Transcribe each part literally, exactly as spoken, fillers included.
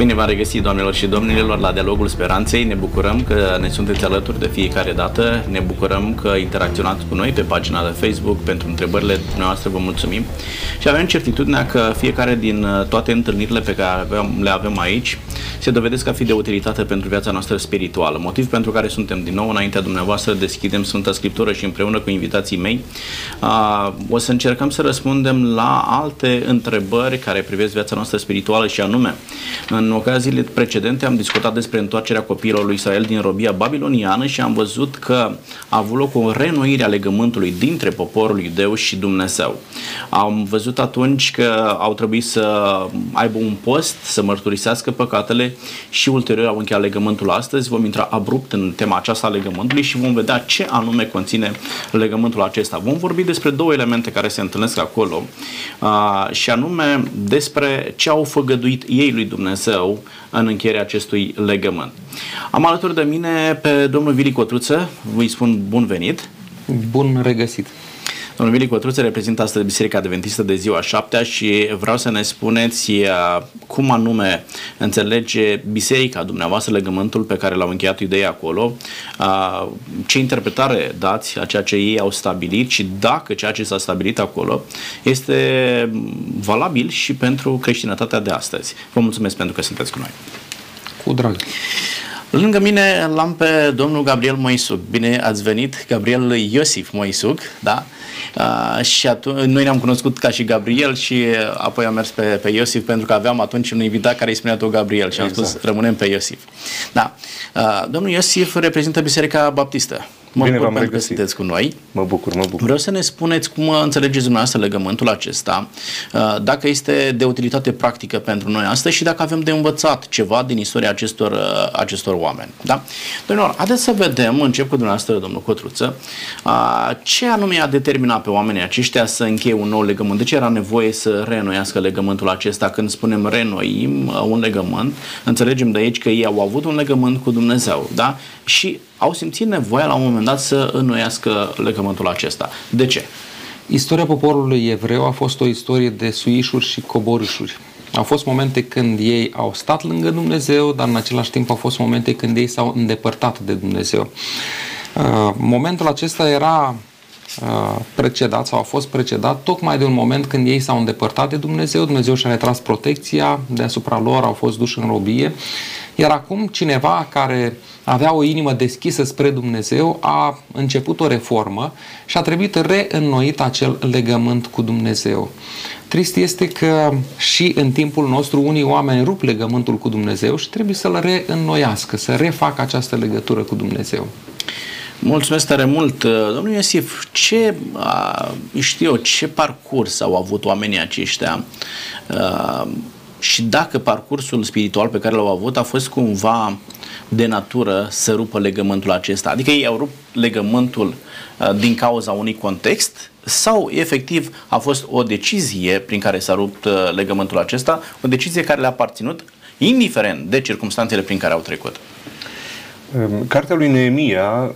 Bine v-am regăsit, doamnelor și domnilor, la Dialogul Speranței. Ne bucurăm că ne sunteți alături de fiecare dată. Ne bucurăm că interacționați cu noi pe pagina de Facebook. Pentru întrebările noastre vă mulțumim. Și avem certitudinea că fiecare din toate întâlnirile pe care le avem aici se dovedesc a fi de utilitate pentru viața noastră spirituală. Motiv pentru care suntem din nou înaintea dumneavoastră, deschidem Sfânta Scriptură și împreună cu invitații mei o să încercăm să răspundem la alte întrebări care privesc viața noastră spirituală și anume, în ocaziile precedente am discutat despre întoarcerea copiilor lui Israel din robia babiloniană și am văzut că a avut loc o renoire a legământului dintre poporul iudeu și Dumnezeu. Am văzut atunci că au trebuit să aibă un post, să mărturisească păcatele și ulterior au încheiat legământul. Astăzi vom intra abrupt în tema aceasta a legământului și vom vedea ce anume conține legământul acesta. Vom vorbi despre două elemente care se întâlnesc acolo și anume despre ce au făgăduit ei lui Dumnezeu în încheierea acestui legământ. Am alături de mine pe domnul Vili Cotruță, îi spun bun venit. Bun regăsit. Domnul Vili Cotruță reprezintă astăzi Biserica Adventistă de ziua șaptea și vreau să ne spuneți cum anume înțelege biserica dumneavoastră legământul pe care l-au încheiat iudeii acolo, ce interpretare dați a ceea ce ei au stabilit și dacă ceea ce s-a stabilit acolo este valabil și pentru creștinătatea de astăzi. Vă mulțumesc pentru că sunteți cu noi. Cu drag. Lângă mine l-am pe domnul Gabriel Moisuc. Bine ați venit, Gabriel Iosif Moisuc, da? Uh, și atunci, noi ne-am cunoscut ca și Gabriel și apoi am mers pe, pe Iosif pentru că aveam atunci un invitat care îi spunea tot Gabriel și am exact. Spus rămânem pe Iosif. Da. Uh, domnul Iosif reprezintă Biserica Baptistă. Mă Bine bucur pentru că sunteți cu noi. Mă bucur, mă bucur. Vreau să ne spuneți cum înțelegeți dumneavoastră legământul acesta, dacă este de utilitate practică pentru noi astăzi și dacă avem de învățat ceva din istoria acestor, acestor oameni. Da? Domnilor, haideți să vedem, încep cu dumneavoastră, domnul Cotruță, ce anume a determinat pe oamenii aceștia să încheie un nou legământ? De ce era nevoie să reînnoiască legământul acesta? Când spunem reînnoim un legământ, înțelegem de aici că ei au avut un legământ cu Dumnezeu, da? Și au simțit nevoia la un moment dat să înnoiască legământul acesta. De ce? Istoria poporului evreu a fost o istorie de suișuri și coborâșuri. Au fost momente când ei au stat lângă Dumnezeu, dar în același timp au fost momente când ei s-au îndepărtat de Dumnezeu. Momentul acesta era precedat sau a fost precedat tocmai de un moment când ei s-au îndepărtat de Dumnezeu, Dumnezeu și-a retras protecția, deasupra lor au fost duși în robie, iar acum cineva care avea o inimă deschisă spre Dumnezeu a început o reformă și a trebuit reînnoit acel legământ cu Dumnezeu. Trist este că și în timpul nostru unii oameni rup legământul cu Dumnezeu și trebuie să-l reînnoiască, să refacă această legătură cu Dumnezeu. Mulțumesc tare mult. Domnul Iosif, ce, știu eu, ce parcurs au avut oamenii aceștia și dacă parcursul spiritual pe care l-au avut a fost cumva de natură să rupă legământul acesta? Adică ei au rupt legământul din cauza unui context sau efectiv a fost o decizie prin care s-a rupt legământul acesta, o decizie care le-a aparținut indiferent de circumstanțele prin care au trecut? Cartea lui Neemia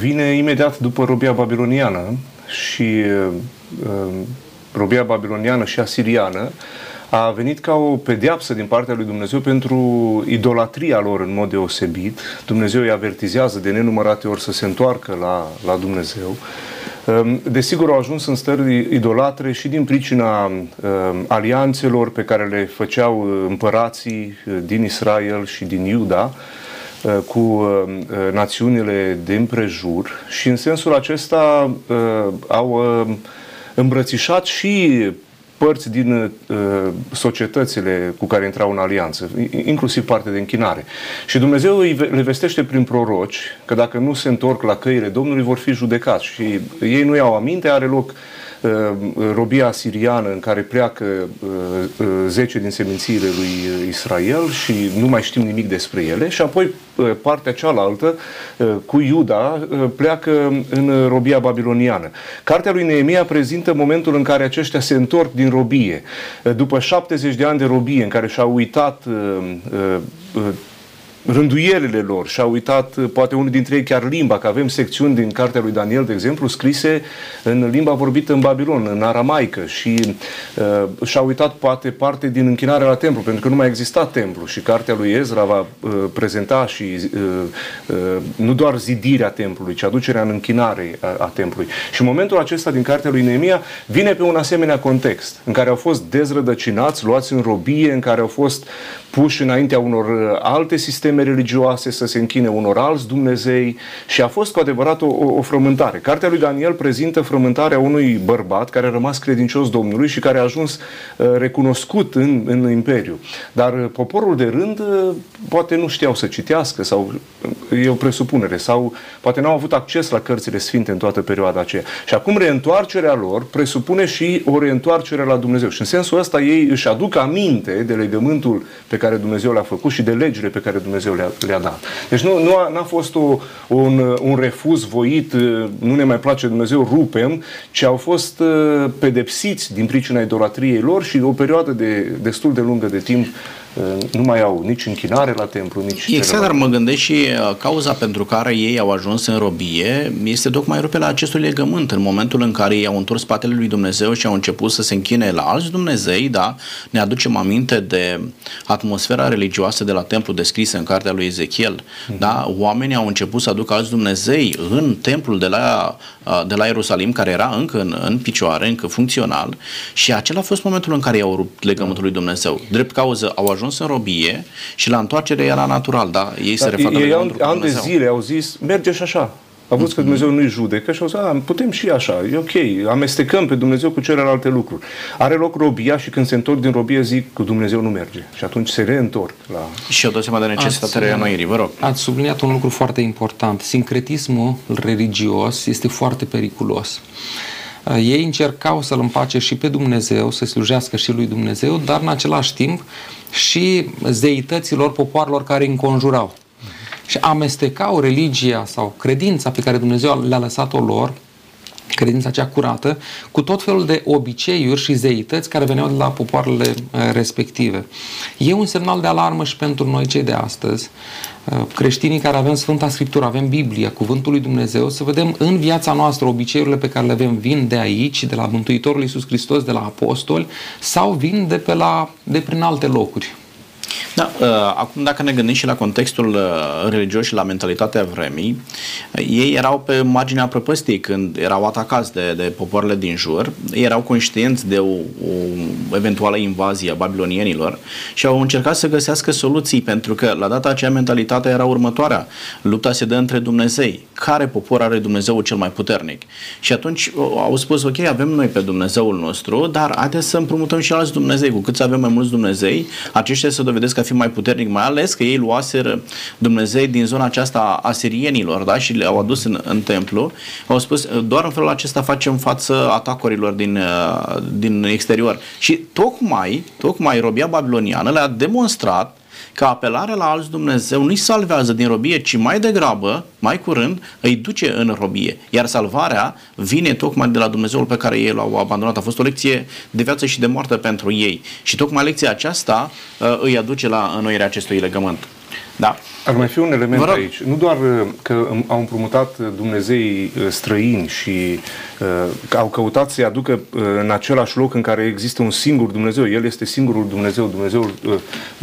vine imediat după robia babiloniană și robia babiloniană și asiriană a venit ca o pedeapsă din partea lui Dumnezeu pentru idolatria lor în mod deosebit. Dumnezeu îi avertizează de nenumărate ori să se întoarcă la, la Dumnezeu. Desigur, au ajuns în stări idolatre și din pricina um, alianțelor pe care le făceau împărații din Israel și din Iuda cu națiunile din prejur și în sensul acesta au îmbrățișat și părți din societățile cu care intrau în alianță, inclusiv parte de închinare. Și Dumnezeu le vestește prin proroci că dacă nu se întorc la căile Domnului vor fi judecați și ei nu iau aminte, are loc robia asiriană în care pleacă zece din semințiile lui Israel și nu mai știm nimic despre ele și apoi partea cealaltă cu Iuda pleacă în robia babiloniană. Cartea lui Neemia prezintă momentul în care aceștia se întorc din robie. După șaptezeci de ani de robie în care și-au uitat rânduielile lor și a uitat poate unul dintre ei chiar limba, că avem secțiuni din cartea lui Daniel, de exemplu, scrise în limba vorbită în Babilon, în aramaică, și uh, și-a uitat poate parte din închinarea la templu, pentru că nu mai exista templu, și cartea lui Ezra va uh, prezenta și uh, uh, nu doar zidirea templului, ci aducerea în închinare a, a templului. Și în momentul acesta din cartea lui Neemia vine pe un asemenea context, în care au fost dezrădăcinați, luați în robie, în care au fost puși înaintea unor alte sisteme religioase să se închine unor alți Dumnezei, și a fost cu adevărat o, o frământare. Cartea lui Daniel prezintă frământarea unui bărbat care a rămas credincios Domnului și care a ajuns recunoscut în, în Imperiu. Dar poporul de rând poate nu știau să citească, sau e o presupunere, sau poate n-au avut acces la cărțile sfinte în toată perioada aceea. Și acum reîntoarcerea lor presupune și o reîntoarcere la Dumnezeu. Și în sensul ăsta ei își aduc aminte de legământul pe care Dumnezeu le-a făcut și de legile pe care Dumnezeu le-a, le-a dat. Deci nu, nu a, n-a fost o, un, un refuz voit, nu ne mai place Dumnezeu, rupem, ci au fost pedepsiți din pricina idolatriei lor și o perioadă de, destul de lungă de timp nu mai au nici închinare la templu, nici... Exact, dar mă gândesc și cauza pentru care ei au ajuns în robie este tocmai rupele acestui legământ. În momentul în care ei au întors spatele lui Dumnezeu și au început să se închine la alți Dumnezei, da, ne aducem aminte de atmosfera religioasă de la templu descrisă în cartea lui Ezechiel. Da? Oamenii au început să aducă alți Dumnezei în templul de la, de la Ierusalim, care era încă în, în picioare, încă funcțional, și acela a fost momentul în care ei au rupt legământul lui Dumnezeu. Drept cauză au ajuns în robie și la întoarcere era natural, da? Ei se refacă ei an, an de zile au zis, merge și așa. A văzut că Dumnezeu nu-i judecă și au zis, a, putem și așa, e ok, amestecăm pe Dumnezeu cu celelalte lucruri. Are loc robia și când se întorc din robie zic, cu Dumnezeu nu merge. Și atunci se reîntorc la... Și eu dau seama de necesitatea reînnoirii, vă rog. Ați subliniat un lucru foarte important. Sincretismul religios este foarte periculos. Ei încercau să-L împace și pe Dumnezeu, să slujească și lui Dumnezeu, dar în același timp și zeităților popoarelor care îi înconjurau. Și amestecau religia sau credința pe care Dumnezeu le-a lăsat-o lor, credința cea curată, cu tot felul de obiceiuri și zeități care veneau de la popoarele respective. E un semnal de alarmă și pentru noi cei de astăzi, creștinii care avem Sfânta Scriptură, avem Biblia, Cuvântul lui Dumnezeu, să vedem în viața noastră obiceiurile pe care le avem vin de aici, de la Mântuitorul Iisus Hristos, de la apostoli, sau vin de, pe la, de prin alte locuri. Da, acum dacă ne gândim și la contextul religios și la mentalitatea vremii, ei erau pe marginea prăpăstiei când erau atacați de, de popoarele din jur, ei erau conștienți de o, o eventuală invazie a babilonienilor și au încercat să găsească soluții, pentru că la data aceea mentalitatea era următoarea: lupta se dă între Dumnezei, care popor are Dumnezeul cel mai puternic? Și atunci au spus, ok, avem noi pe Dumnezeul nostru, dar haideți să împrumutăm și alți Dumnezei, cu cât să avem mai mulți Dumnezei, aceștia se dovedesc că a fi mai puternic, mai ales că ei luaseră Dumnezei din zona aceasta a asirienilor, da? Și le-au adus în, în templu. Au spus, doar în felul acesta facem față atacurilor din, din exterior. Și tocmai, tocmai robia babiloniană le-a demonstrat că apelarea la alți Dumnezeu nu-i salvează din robie, ci mai degrabă, mai curând, îi duce în robie. Iar salvarea vine tocmai de la Dumnezeul pe care ei l-au abandonat. A fost o lecție de viață și de moarte pentru ei. Și tocmai lecția aceasta uh, îi aduce la înnoirea acestui legământ. Da. Ar mai fi un element aici. Nu doar că au împrumutat Dumnezei străini și că au căutat să-i aducă în același loc în care există un singur Dumnezeu. El este singurul Dumnezeu, Dumnezeul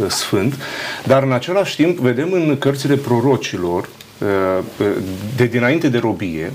Sfânt. Dar în același timp vedem în cărțile prorocilor de dinainte de robie,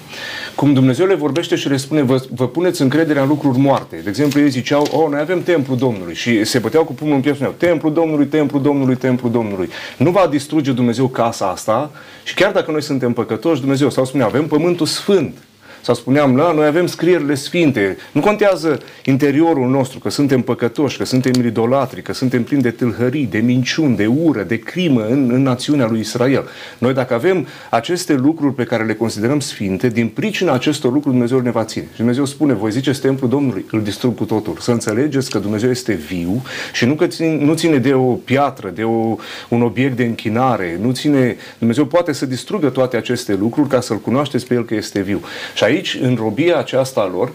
cum Dumnezeu le vorbește și le spune, vă, vă puneți încrederea în lucruri moarte. De exemplu, ei ziceau, oh, noi avem templul Domnului, și se băteau cu pumnul în piept, spuneau, templul Domnului, templul Domnului, templul Domnului. Nu va distruge Dumnezeu casa asta, și chiar dacă noi suntem păcătoși, Dumnezeu, sau spunea, avem pământul sfânt. Sau spuneam, la, noi avem scrierile sfinte. Nu contează interiorul nostru, că suntem păcătoși, că suntem idolatri, că suntem plini de tâlhării, de minciuni, de ură, de crimă în, în națiunea lui Israel. Noi dacă avem aceste lucruri pe care le considerăm sfinte, din pricina acestor lucruri Dumnezeu ne va ține. Și Dumnezeu spune, voi ziceți templul Domnului, îl distrug cu totul. Să înțelegeți că Dumnezeu este viu și nu, că ține, nu ține de o piatră, de o, un obiect de închinare. Nu ține, Dumnezeu poate să distrugă toate aceste lucruri ca să-L cunoașteți pe El că este viu. Și aici, în robia aceasta lor,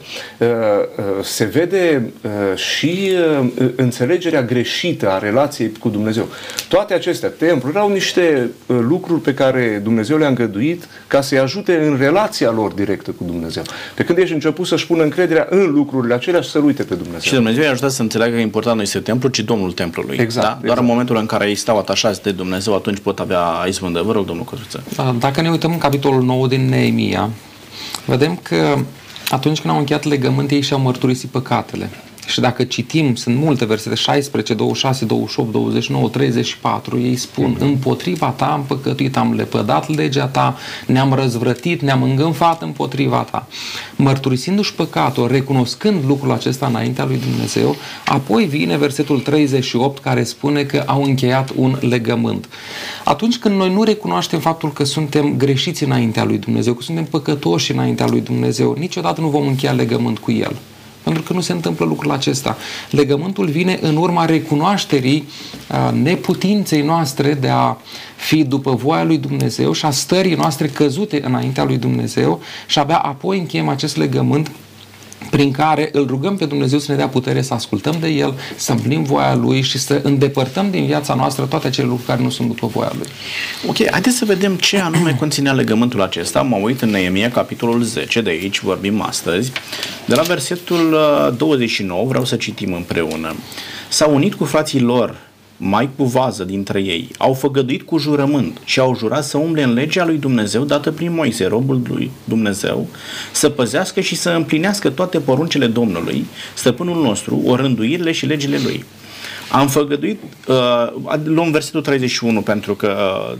se vede și înțelegerea greșită a relației cu Dumnezeu. Toate acestea, templuri, au niște lucruri pe care Dumnezeu le-a îngăduit ca să-i ajute în relația lor directă cu Dumnezeu. Pe când ești început să-și pună încrederea în lucrurile acelea și să-L uite pe Dumnezeu. Și Dumnezeu i-a ajutat să înțeleagă că important nu este templul, ci Domnul templului. Exact, da? Doar exact. În momentul în care ei stau atașați de Dumnezeu, atunci pot avea izbândă. Vă rog, domnul Cotruță. Dacă ne uităm în capitolul nouă din Neemia, vedem că atunci când au încheiat legământ, ei și-au mărturisit păcatele. Și dacă citim, sunt multe versete, șaisprezece, douăzeci și șase, douăzeci și opt, douăzeci și nouă, treizeci și patru, ei spun: împotriva ta am păcătuit, am lepădat legea ta, ne-am răzvrătit, ne-am îngânfat împotriva ta. Mărturisindu-și păcatul, recunoscând lucrul acesta înaintea lui Dumnezeu, apoi vine versetul treizeci și opt care spune că au încheiat un legământ. Atunci când noi nu recunoaștem faptul că suntem greșiți înaintea lui Dumnezeu, că suntem păcătoși înaintea lui Dumnezeu, niciodată nu vom încheia legământ cu El. Pentru că nu se întâmplă lucrul acesta. Legământul vine în urma recunoașterii a, neputinței noastre de a fi după voia lui Dumnezeu și a stării noastre căzute înaintea lui Dumnezeu, și abia apoi încheiem acest legământ prin care îl rugăm pe Dumnezeu să ne dea putere să ascultăm de El, să împlinim voia Lui și să îndepărtăm din viața noastră toate acele lucruri care nu sunt după voia Lui. Ok, haideți să vedem ce anume conținea legământul acesta. Mă uit în Neemia, capitolul zece, de aici vorbim astăzi. De la versetul douăzeci și nouă, vreau să citim împreună. S-au unit cu frații lor, mai cu vază dintre ei, au făgăduit cu jurământ și au jurat să umble în legea lui Dumnezeu dată prin Moise, robul lui Dumnezeu, să păzească și să împlinească toate poruncile Domnului, stăpânul nostru, orânduirile și legile lui. Am făgăduit, uh, luăm versetul treizeci și unu pentru că uh,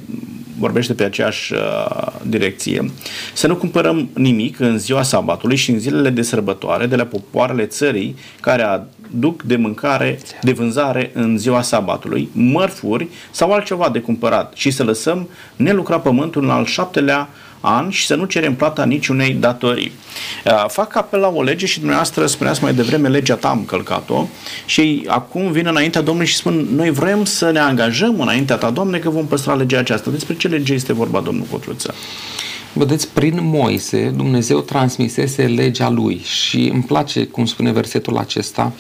vorbește pe aceeași uh, direcție, să nu cumpărăm nimic în ziua sabatului și în zilele de sărbătoare de la popoarele țării care aduc de mâncare, de vânzare în ziua sabatului, mărfuri sau altceva de cumpărat, și să lăsăm nelucrat pământul în al șaptelea an și să nu cerem plata niciunei datorii. Fac apel la o lege și dumneavoastră spuneați mai devreme, legea ta am călcat-o, și acum vin înaintea Domnului și spun: noi vrem să ne angajăm înaintea ta, Doamne, că vom păstra legea aceasta. Despre ce lege este vorba, domnul Cotruță? Vedeți, prin Moise, Dumnezeu transmisese legea lui și îmi place cum spune versetul acesta: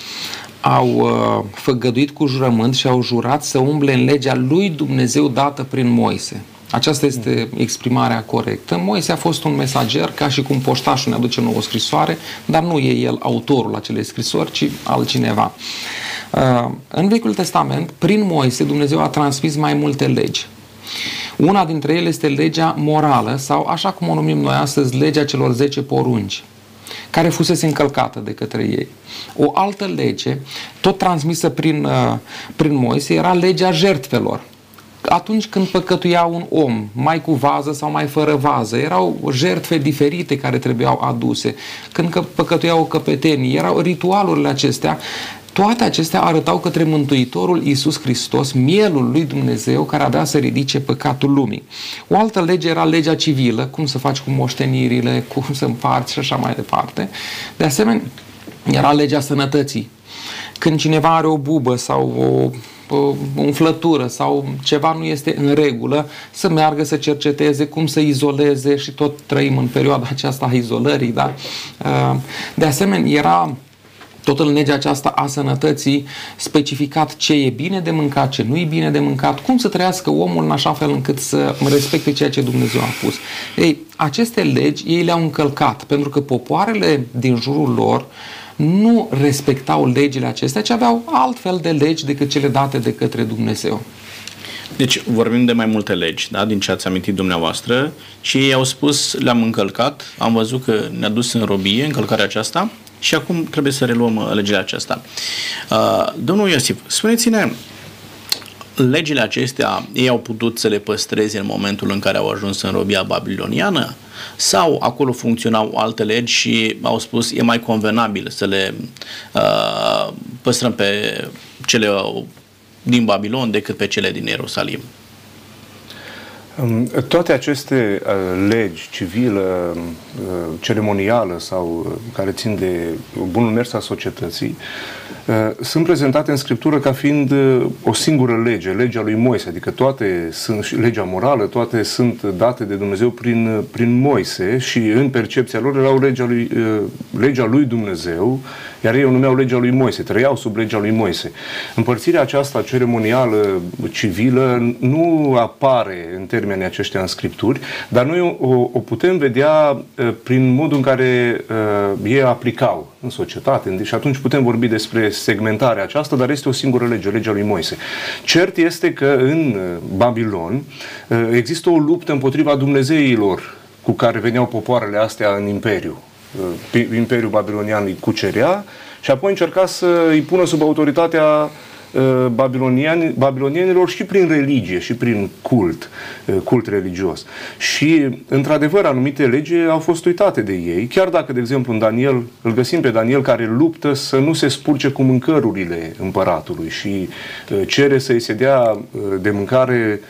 au uh, făgăduit cu jurământ și au jurat să umble în legea lui Dumnezeu dată prin Moise. Aceasta este exprimarea corectă. Moise a fost un mesager, ca și cum poștașul ne aduce nouă scrisoare, dar nu e el autorul acelei scrisori, ci altcineva. În Vechiul Testament, prin Moise, Dumnezeu a transmis mai multe legi. Una dintre ele este legea morală, sau așa cum o numim noi astăzi, legea celor zece porunci, care fusese încălcată de către ei. O altă lege, tot transmisă prin, prin Moise, era legea jertfelor. Atunci când păcătuia un om, mai cu vază sau mai fără vază, erau jertfe diferite care trebuiau aduse. Când păcătuia o căpetenie, erau ritualurile acestea. Toate acestea arătau către Mântuitorul Iisus Hristos, mielul lui Dumnezeu, care avea să ridice păcatul lumii. O altă lege era legea civilă, cum să faci cu moștenirile, cum să împarți și așa mai departe. De asemenea, era legea sănătății. Când cineva are o bubă sau o umflătură sau ceva nu este în regulă, să meargă să cerceteze cum să izoleze, și tot trăim în perioada aceasta a izolării, da? De asemenea, era tot în legea aceasta a sănătății specificat ce e bine de mâncat, ce nu e bine de mâncat, cum să trăiască omul în așa fel încât să respecte ceea ce Dumnezeu a pus. Ei, aceste legi ei le-au încălcat, pentru că popoarele din jurul lor nu respectau legile acestea, ci aveau altfel de legi decât cele date de către Dumnezeu. Deci vorbim de mai multe legi, da? Din ce ați amintit dumneavoastră, și ei au spus: le-am încălcat, am văzut că ne-a dus în robie încălcarea aceasta și acum trebuie să reluăm legile aceasta. Uh, domnul Iosif, spuneți-ne, legile acestea ei au putut să le păstreze în momentul în care au ajuns în robia babiloniană? Sau acolo funcționau alte legi și au spus: e mai convenabil să le uh, păstrăm pe cele din Babilon decât pe cele din Ierusalim? Toate aceste legi civilă, ceremonială sau care țin de bunul mers al societății sunt prezentate în Scriptură ca fiind o singură lege, legea lui Moise, adică toate sunt, legea morală, toate sunt date de Dumnezeu prin, prin Moise și în percepția lor erau legea lui, legea lui Dumnezeu, iar ei o numeau legea lui Moise, trăiau sub legea lui Moise. Împărțirea aceasta ceremonială, civilă, nu apare în termenii aceștia în Scripturi, dar noi o, o putem vedea prin modul în care uh, ei aplicau în societate și atunci putem vorbi despre segmentarea aceasta, dar este o singură lege, legea lui Moise. Cert este că în Babilon uh, există o luptă împotriva dumnezeilor cu care veneau popoarele astea în Imperiu. Uh, Imperiul Babilonian îi cucerea și apoi încerca să îi pună sub autoritatea Babilonian, babilonienilor și prin religie și prin cult, cult religios. Și, într-adevăr, anumite legi au fost uitate de ei, chiar dacă, de exemplu, în Daniel, îl găsim pe Daniel care luptă să nu se spurce cu mâncărurile împăratului și cere să-i se dea de mâncare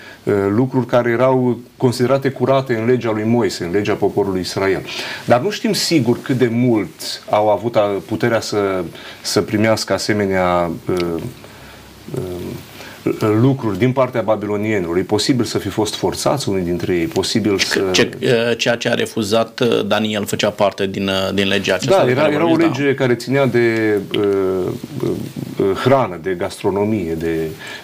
lucruri care erau considerate curate în legea lui Moise, în legea poporului Israel. Dar nu știm sigur cât de mult au avut puterea să, să primească asemenea lucruri din partea babilonienilor. E posibil să fi fost forțați unii dintre ei, posibil să... Ce, ceea ce a refuzat Daniel făcea parte din, din legea aceasta. Da, era, era o lege da. care ținea de uh, uh, hrană, de gastronomie, de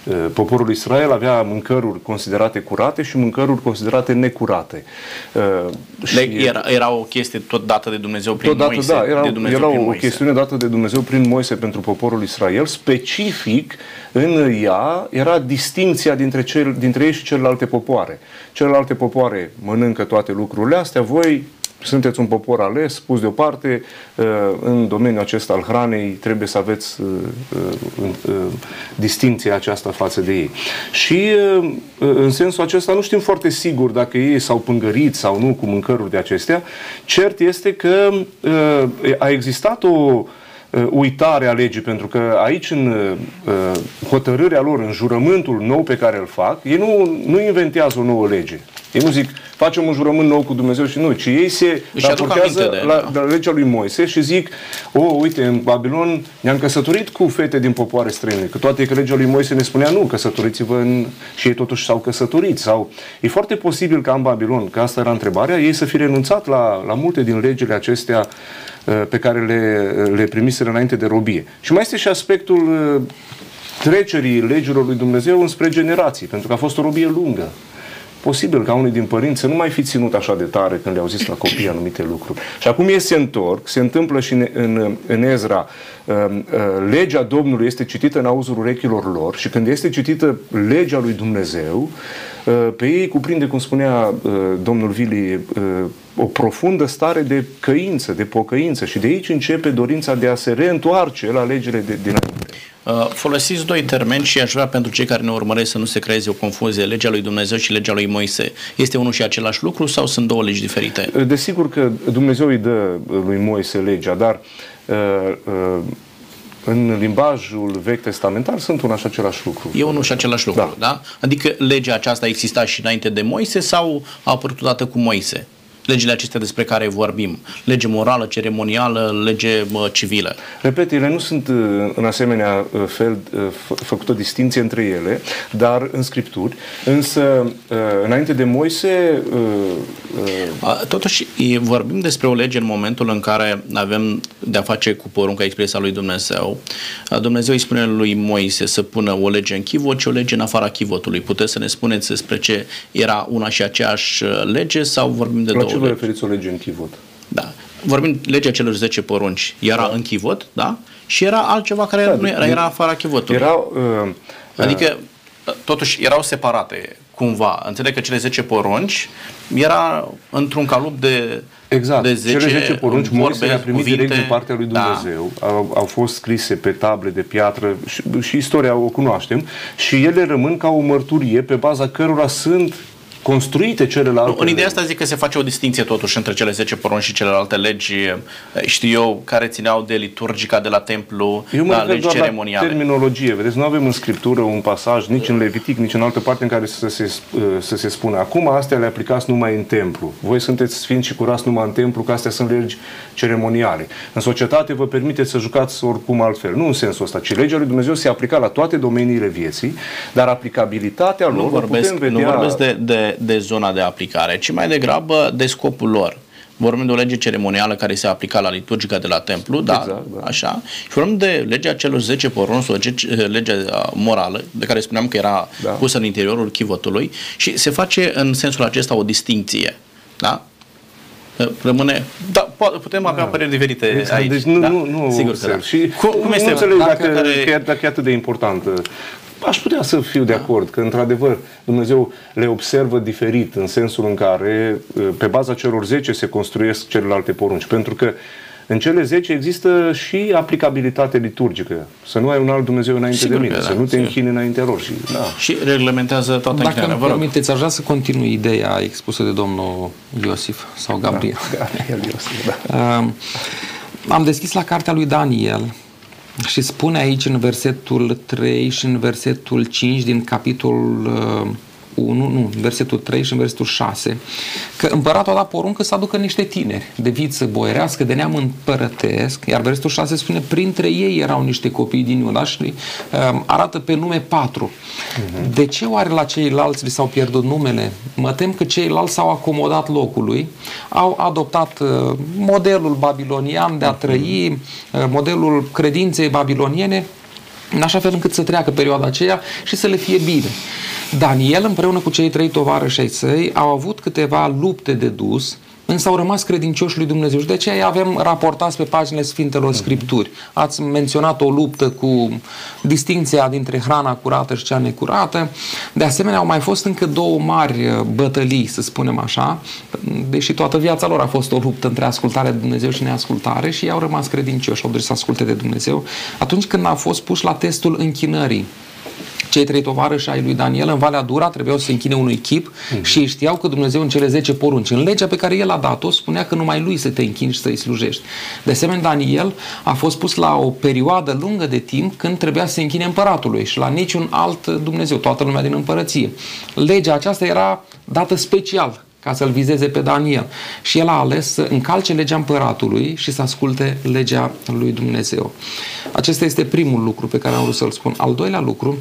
uh, poporul Israel avea mâncăruri considerate curate și mâncăruri considerate necurate. Uh, și era, era o chestie tot dată de Dumnezeu prin dată, Moise. Da, era, de era prin o Moise. chestiune dată de Dumnezeu prin Moise pentru poporul Israel, specific în ea era distinția dintre, cel, dintre ei și celelalte popoare. Celelalte popoare mănâncă toate lucrurile astea, voi sunteți un popor ales, pus deoparte, în domeniul acesta al hranei trebuie să aveți distinția aceasta față de ei. Și în sensul acesta nu știm foarte sigur dacă ei s-au pângărit sau nu cu mâncăruri de acestea. Cert este că a existat o uitare a legii, pentru că aici în hotărârea lor, în jurământul nou pe care îl fac, ei nu, nu inventează o nouă lege. Ei nu zic, facem un jurământ nou cu Dumnezeu și noi, ci ei se raportează de... la, la legea lui Moise și zic, o, uite, în Babilon ne-am căsătorit cu fete din popoare străine, că toate că legea lui Moise ne spunea, nu, căsătoriți-vă în... și ei totuși s-au căsătorit. Sau... E foarte posibil ca în Babilon, că asta era întrebarea, ei să fi renunțat la, la multe din legile acestea pe care le, le primiseră înainte de robie. Și mai este și aspectul trecerii legilor lui Dumnezeu înspre generații, pentru că a fost o robie lungă. Posibil ca unii din părinți să nu mai fi ținut așa de tare când le-au zis la copii anumite lucruri. Și acum ei se întorc, se întâmplă și în, în, în Ezra, legea Domnului este citită în auzul urechilor lor și când este citită legea lui Dumnezeu, pe ei cuprinde, cum spunea domnul Vili, o profundă stare de căință, de pocăință și de aici începe dorința de a se reîntoarce la legile de, dinainte. Folosiți doi termeni și aș vrea pentru cei care ne urmăresc să nu se creeze o confuzie. Legea lui Dumnezeu și legea lui Moise este unul și același lucru sau sunt două legi diferite? Desigur că Dumnezeu îi dă lui Moise legea, dar uh, uh, în limbajul vechi testamentar sunt unul și același lucru. E unul și același lucru, da? da? Adică legea aceasta exista și înainte de Moise sau a apărut odată cu Moise? Legile acestea despre care vorbim, lege morală, ceremonială, lege civilă. Repet, ele nu sunt în asemenea fel făcută distinție între ele, dar în Scripturi, însă înainte de Moise... Totuși, vorbim despre o lege în momentul în care avem de-a face cu porunca expresă a lui Dumnezeu. Dumnezeu îi spune lui Moise să pună o lege în chivot și o lege în afara chivotului. Puteți să ne spuneți despre ce era una și aceeași lege sau vorbim de două? Ce vă referiți o lege în chivot? Da. Vorbim legea celor zece porunci. Era da. în chivot, da? Și era altceva care da, nu era, era afara chivotului. Erau, uh, adică, totuși, erau separate cumva. Înțeleg că cele zece porunci era într-un calup de... Exact. De zece Cele zece porunci Moise le-a primit cuvinte, direct din partea lui Dumnezeu. Da. Au, au fost scrise pe table de piatră și, și istoria o cunoaștem. Și ele rămân ca o mărturie pe baza cărora sunt construite celelalte. În ideea asta zic că se face o distinție totuși între cele zece porunci și celelalte legi, știu eu, care țineau de liturgica de la templu, eu mă la legi ceremoniale. La terminologie, vedeți, nu avem în Scriptură un pasaj nici în Levitic, nici în altă parte în care să se, să se spună acum astea le aplicați numai în templu. Voi sunteți sfinți și curați numai în templu, că astea sunt legi ceremoniale. În societate vă permiteți să jucați oricum altfel. Nu în sensul ăsta, ci legea lui Dumnezeu se aplica la toate domeniile vieții, dar aplicabilitatea lor nu vorbesc, putem vedea... Nu vorbesc de, de, de zona de aplicare, ci mai degrabă de scopul lor. Vorbim de o lege ceremonială care se aplica la liturgica de la templu, da, exact, da. Așa. Și vorbim de legea celor zece porunci, o lege morală, de care spuneam că era da. pusă în interiorul chivotului și se face în sensul acesta o distinție, da? Rămâne... Da, putem avea da. păreri diferite exact. aici. Deci nu, da? nu, nu, Sigur că da. Și cum, cum este, nu înțeleg dacă, dacă, care... dacă e atât de importantă. Aș putea să fiu de acord că, într-adevăr, Dumnezeu le observă diferit în sensul în care, pe baza celor zece, se construiesc celelalte porunci. Pentru că în cele zece există și aplicabilitate liturgică. Să nu ai un alt Dumnezeu înainte sigur de mine, da, să nu te închini înaintea lor. Și, da. și reglementează toată închinarea. Dacă îmi permiteți, aș vrea să continui ideea expusă de domnul Iosif sau Gabriel. Da, Gabriel Iosif, da. Am deschis la cartea lui Daniel și spune aici în versetul trei și în versetul cinci din capitolul unu, nu, versetul trei și în versetul șase, că împăratul a dat poruncă să aducă niște tineri de viță boierească, de neam împărătesc, iar versetul șase spune printre ei erau niște copii din Iuda și um, arată pe nume patru. Uh-huh. De ce oare la ceilalți li s-au pierdut numele? Mă tem că ceilalți s-au acomodat locului, au adoptat uh, modelul babilonian de a trăi, uh, modelul credinței babiloniene, în așa fel încât să treacă perioada aceea și să le fie bine. Daniel, împreună cu cei trei tovarăși ai săi, au avut câteva lupte de dus, însă au rămas credincioși lui Dumnezeu. Și de aceea îi avem raportați pe paginile Sfintelor Scripturi. Ați menționat o luptă cu distinția dintre hrana curată și cea necurată. De asemenea, au mai fost încă două mari bătălii, să spunem așa, deși toată viața lor a fost o luptă între ascultare de Dumnezeu și neascultare și ei au rămas credincioși, au dorit să asculte de Dumnezeu. Atunci când au fost puși la testul închinării, cei trei tovarăși ai lui Daniel în Valea Dura trebuiau să se închine unui chip mm. și știau că Dumnezeu în cele zece porunci, în legea pe care el a dat-o, spunea că numai lui să te închini și să-i slujești. De asemenea, Daniel a fost pus la o perioadă lungă de timp când trebuia să se închine împăratului și la niciun alt Dumnezeu, toată lumea din împărăție. Legea aceasta era dată special ca să-l vizeze pe Daniel. Și el a ales să încalce legea împăratului și să asculte legea lui Dumnezeu. Acesta este primul lucru pe care am vrut să-l spun. Al doilea lucru,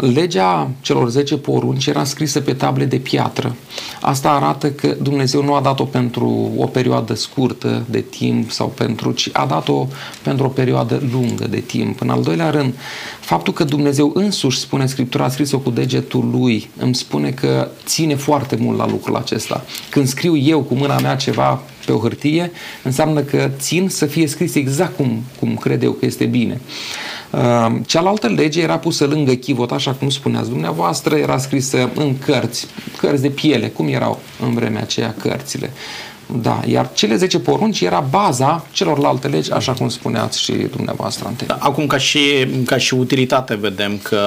legea celor zece porunci era scrisă pe table de piatră. Asta arată că Dumnezeu nu a dat-o pentru o perioadă scurtă de timp sau pentru, ci a dat-o pentru o perioadă lungă de timp. În al doilea rând, faptul că Dumnezeu însuși, spune Scriptura, a scris-o cu degetul lui, îmi spune că ține foarte mult la lucrul acesta. Când scriu eu cu mâna mea ceva pe o hârtie, înseamnă că țin să fie scris exact cum, cum cred eu că este bine. Cealaltă lege era pusă lângă chivot, așa cum spuneați dumneavoastră, era scrisă în cărți, cărți de piele, cum erau în vremea aceea cărțile. Da, iar cele zece porunci era baza celorlalte legi, așa cum spuneați și dumneavoastră anterior. Acum, ca și, ca și utilitate, vedem că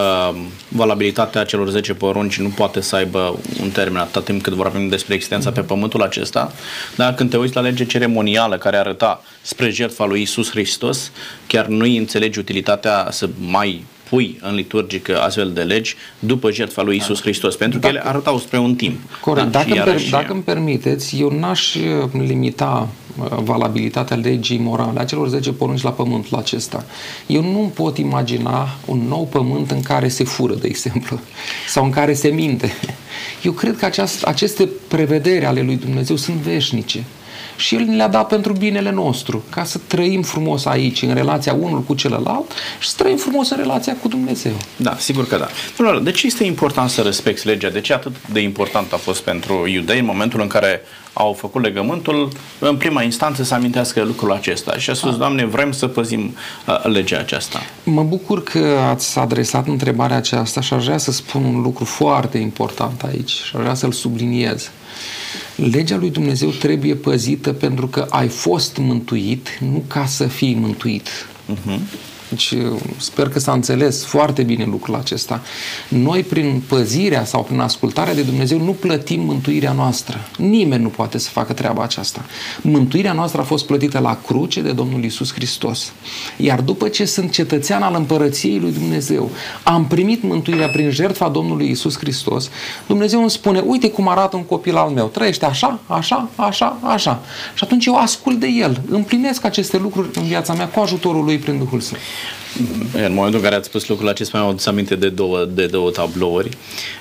valabilitatea celor zece porunci nu poate să aibă un termen atât timp cât vorbim despre existența pe pământul acesta, dar când te uiți la legea ceremonială care arăta spre jertfa lui Iisus Hristos, chiar nu-i înțelegi utilitatea să mai pui în liturgică astfel de legi după jertfa lui Iisus Hristos, pentru că dacă, ele arătau spre un timp. Corect. Da? Dacă, îmi, dacă îmi permiteți, eu n-aș limita valabilitatea legii morale a celor zece porunci la pământul acesta. Eu nu pot imagina un nou pământ în care se fură, de exemplu, sau în care se minte. Eu cred că aceast, aceste prevederi ale lui Dumnezeu sunt veșnice. Și El le-a dat pentru binele nostru, ca să trăim frumos aici, în relația unul cu celălalt și să trăim frumos în relația cu Dumnezeu. Da, sigur că da. De ce este important să respecti legea? De ce atât de important a fost pentru iudei în momentul în care au făcut legământul, în prima instanță să amintească lucrul acesta? Și a spus, Doamne, vrem să păzim legea aceasta. Mă bucur că ați adresat întrebarea aceasta și aș vrea să spun un lucru foarte important aici și aș vrea să-l subliniez. Legea lui Dumnezeu trebuie păzită pentru că ai fost mântuit, nu ca să fii mântuit. Uh-huh. Deci sper că s-a înțeles foarte bine lucrul acesta. Noi prin păzirea sau prin ascultarea de Dumnezeu nu plătim mântuirea noastră. Nimeni nu poate să facă treaba aceasta. Mântuirea noastră a fost plătită la cruce de Domnul Iisus Hristos. Iar după ce sunt cetățean al împărăției lui Dumnezeu, am primit mântuirea prin jertfa Domnului Iisus Hristos, Dumnezeu îmi spune, uite cum arată un copil al meu, trăiește așa, așa, așa, așa. Și atunci eu ascult de el, împlinesc aceste lucruri în viața mea cu ajutorul lui prin Duhul Său. În momentul în care ați spus lucrul acesta, mi-am adus aminte de două, de două tablouri.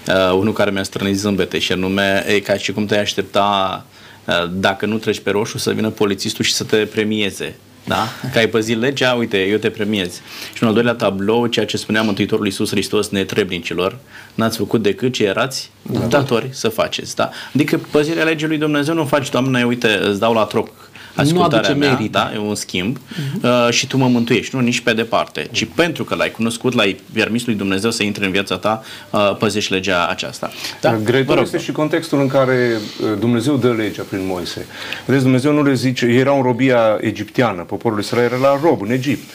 Uh, unul care mi-a strânit zâmbete și anume, e ca și cum te-ai aștepta, uh, dacă nu treci pe roșu, să vină polițistul și să te premieze. Da? Că ai păzit legea, uite, eu te premiez. Și în al doilea tablou, ceea ce spunea Mântuitorul Iisus Hristos netrebnicilor, n-ați făcut decât ce erați da. datori să faceți. Da? Adică păzirea legii lui Dumnezeu nu faci, Doamne, uite, îți dau la troc ascultarea mea, merit. Da, e un schimb uh-huh. uh, și tu mă mântuiești, nu nici pe departe, ci uh-huh. pentru că l-ai cunoscut, l-ai permis lui Dumnezeu să intre în viața ta, uh, păzești legea aceasta. Da? Gretor este și contextul în care Dumnezeu dă legea prin Moise. Vedeți, Dumnezeu nu le zice, era în robia egipteană, poporul Israel era la rob, în Egipt.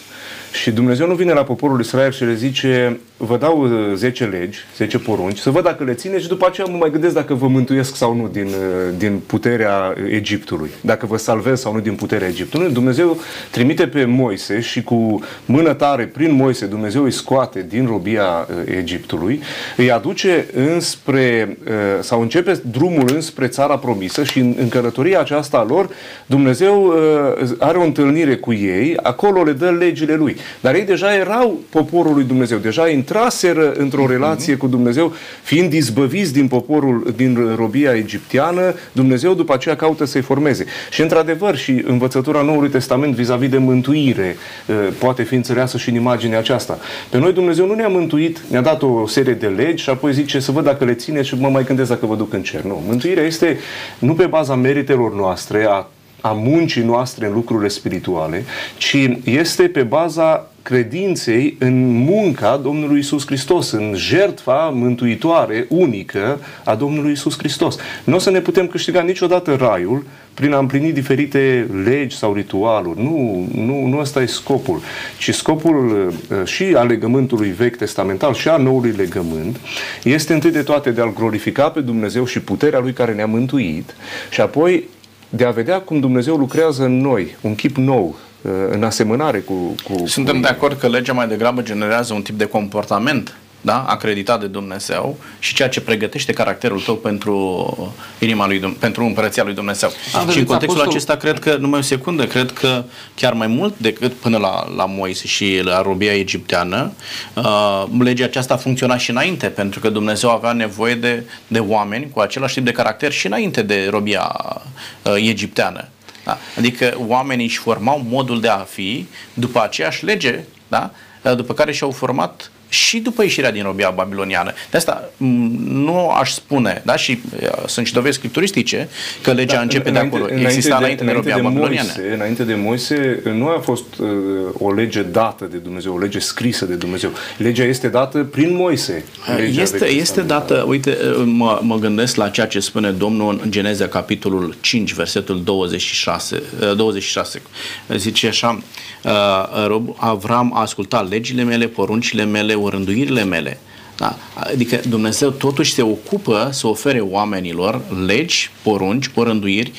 Și Dumnezeu nu vine la poporul Israel și le zice, vă dau zece legi, zece porunci, să văd dacă le țineți și după aceea mă mai gândesc dacă vă mântuiesc sau nu din, din puterea Egiptului, dacă vă salvez sau nu din puterea Egiptului. Dumnezeu trimite pe Moise și cu mână tare prin Moise Dumnezeu îi scoate din robia Egiptului, îi aduce înspre, sau începe drumul înspre țara promisă și în călătoria aceasta a lor Dumnezeu are o întâlnire cu ei, acolo le dă legile lui. Dar ei deja erau poporul lui Dumnezeu, deja intraseră într-o relație cu Dumnezeu, fiind izbăviți din poporul, din robia egipteană, Dumnezeu după aceea caută să-i formeze. Și într-adevăr și învățătura Noului Testament vis-a-vis de mântuire poate fi înțeleasă și în imaginea aceasta. Pe noi Dumnezeu nu ne-a mântuit, ne-a dat o serie de legi și apoi zice să văd dacă le ține și mă mai gândesc dacă vă duc în cer. Nu, mântuirea este nu pe baza meritelor noastre, a a muncii noastre în lucrurile spirituale, ci este pe baza credinței în munca Domnului Iisus Hristos, în jertfa mântuitoare, unică a Domnului Iisus Hristos. Nu o să ne putem câștiga niciodată raiul prin a împlini diferite legi sau ritualuri. Nu, nu, nu ăsta e scopul, ci scopul și al legământului vechi testamental și a noului legământ este întâi de toate de a-L glorifica pe Dumnezeu și puterea Lui care ne-a mântuit și apoi de a vedea cum Dumnezeu lucrează în noi, un chip nou, în asemănare cu... cu Suntem cu... de acord că legea mai degrabă generează un tip de comportament, da? Acreditat de Dumnezeu și ceea ce pregătește caracterul tău pentru inima lui, pentru împărăția lui Dumnezeu. Aveți și în contextul apostol... acesta, cred că, numai o secundă, cred că chiar mai mult decât până la, la Moise și la robia egipteană, uh, legea aceasta funcționa și înainte, pentru că Dumnezeu avea nevoie de, de oameni cu același tip de caracter și înainte de robia uh, egipteană. Da? Adică oamenii își formau modul de a fi după aceeași lege, da? După care și-au format și după ieșirea din robia babiloniană. De asta nu aș spune, da? Și sunt și dovezi scripturistice că legea da, începe înainte, de acolo. Exista înainte de, înainte de robia de babiloniană. Moise, înainte de Moise nu a fost uh, o lege dată de Dumnezeu, o lege scrisă de Dumnezeu. Legea este dată prin Moise. Este, este dată, uite, mă, mă gândesc la ceea ce spune Domnul în Geneza, capitolul cinci, versetul douăzeci și șase. douăzeci și șase. Zice așa, uh, Avram a ascultat legile mele, poruncile mele, urânduirile mele. Da. Adică Dumnezeu totuși se ocupă să ofere oamenilor legi, porunci, orânduiri,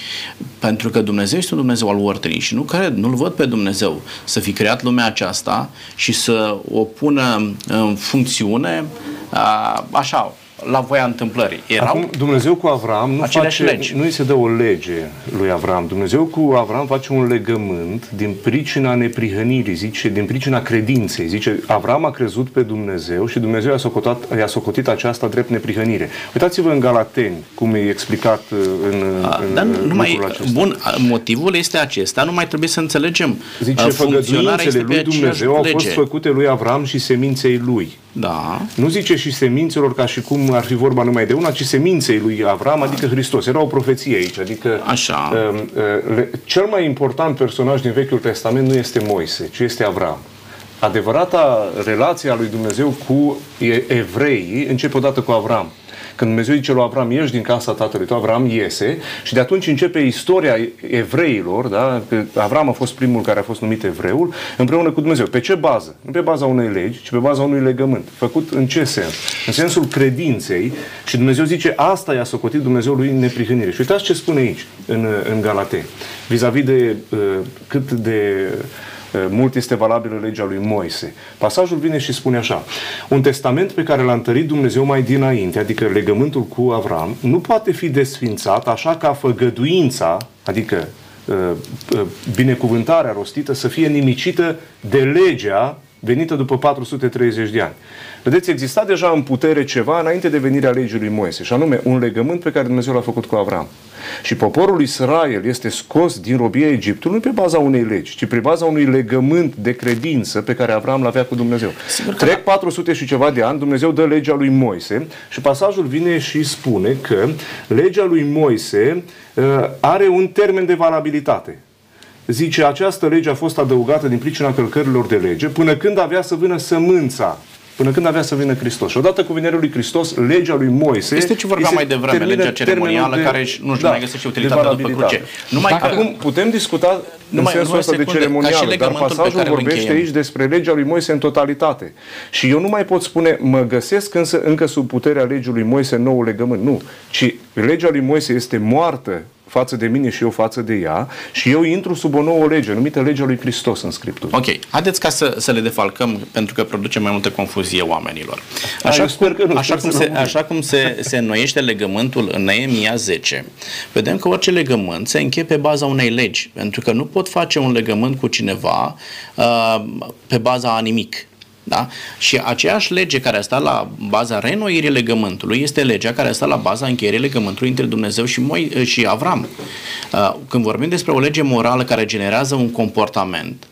pentru că Dumnezeu este un Dumnezeu al ordinii și nu cred, nu-L văd pe Dumnezeu să fi creat lumea aceasta și să o pună în funcțiune a, așa, la voia întâmplării. Erau Acum, Dumnezeu cu Avram nu face, legi. Nu îi se dă o lege lui Avram. Dumnezeu cu Avram face un legământ din pricina neprihănirii, zice, din pricina credinței. Zice, Avram a crezut pe Dumnezeu și Dumnezeu i-a socotat, i-a socotit aceasta drept neprihănire. Uitați-vă în Galateni cum e explicat în, a, în dar numai, bun, motivul este acesta, nu mai trebuie să înțelegem. Zice, făgăduințele lui Dumnezeu au fost făcute lui Avram și seminței lui. Da. Nu zice și semințelor ca și cum ar fi vorba numai de una, ci seminței lui Avram, adică Hristos. Era o profeție aici. Adică așa. Uh, uh, le, cel mai important personaj din Vechiul Testament nu este Moise, ci este Avram. Adevărata relație a lui Dumnezeu cu evreii începe odată cu Avram. Când Dumnezeu zice lui Avram, ieși din casa tatălui tău, Avram iese și de atunci începe istoria evreilor, da? Avram a fost primul care a fost numit evreul, împreună cu Dumnezeu. Pe ce bază? Nu pe baza unei legi, ci pe baza unui legământ. Făcut în ce sens? În sensul credinței și Dumnezeu zice, asta i-a socotit Dumnezeu lui neprihănire. Și uitați ce spune aici, în, în Galatei, vis-a-vis de uh, cât de... mult este valabilă legea lui Moise. Pasajul vine și spune așa: un testament pe care l-a întărit Dumnezeu mai dinainte, adică legământul cu Avram, nu poate fi desfințat așa ca făgăduința, adică binecuvântarea rostită, să fie nimicită de legea venită după patru sute treizeci de ani. Vedeți, exista deja în putere ceva înainte de venirea legii lui Moise, și anume un legământ pe care Dumnezeu l-a făcut cu Avram. Și poporul Israel este scos din robia Egiptului nu pe baza unei legi, ci pe baza unui legământ de credință pe care Avram l-avea cu Dumnezeu. Trec patru sute și ceva de ani, Dumnezeu dă legea lui Moise și pasajul vine și spune că legea lui Moise uh, are un termen de valabilitate. Zice, această lege a fost adăugată din pricina călcărilor de lege până când avea să vină sămânța, până când avea să vină Hristos. Și odată cu venirea lui Hristos, legea lui Moise... Este ce vorbeam mai devreme, legea ceremonială de, care nu-și da, mai găsește utilitate după cruce. Numai da, că, acum putem discuta numai, în sensul ăsta de ceremonială, dar pasajul vorbește aici despre legea lui Moise în totalitate. Și eu nu mai pot spune, mă găsesc însă încă sub puterea legii lui Moise nou legământ. Nu, ci legea lui Moise este moartă față de mine și eu față de ea și eu intru sub o nouă lege, numită legea lui Hristos în Scriptură. Ok. Haideți ca să, să le defalcăm, pentru că produce mai multă confuzie oamenilor. Așa, A, cum, nu, așa, cum, se, așa cum se, se înnoiește legământul în Neemia zece, vedem că orice legământ se încheie pe baza unei legi, pentru că nu pot face un legământ cu cineva uh, pe baza a nimic. Da? Și aceeași lege care a stat la baza reînnoirii legământului este legea care a stat la baza încheierii legământului între Dumnezeu și, Moi, și Avram. Când vorbim despre o lege morală care generează un comportament,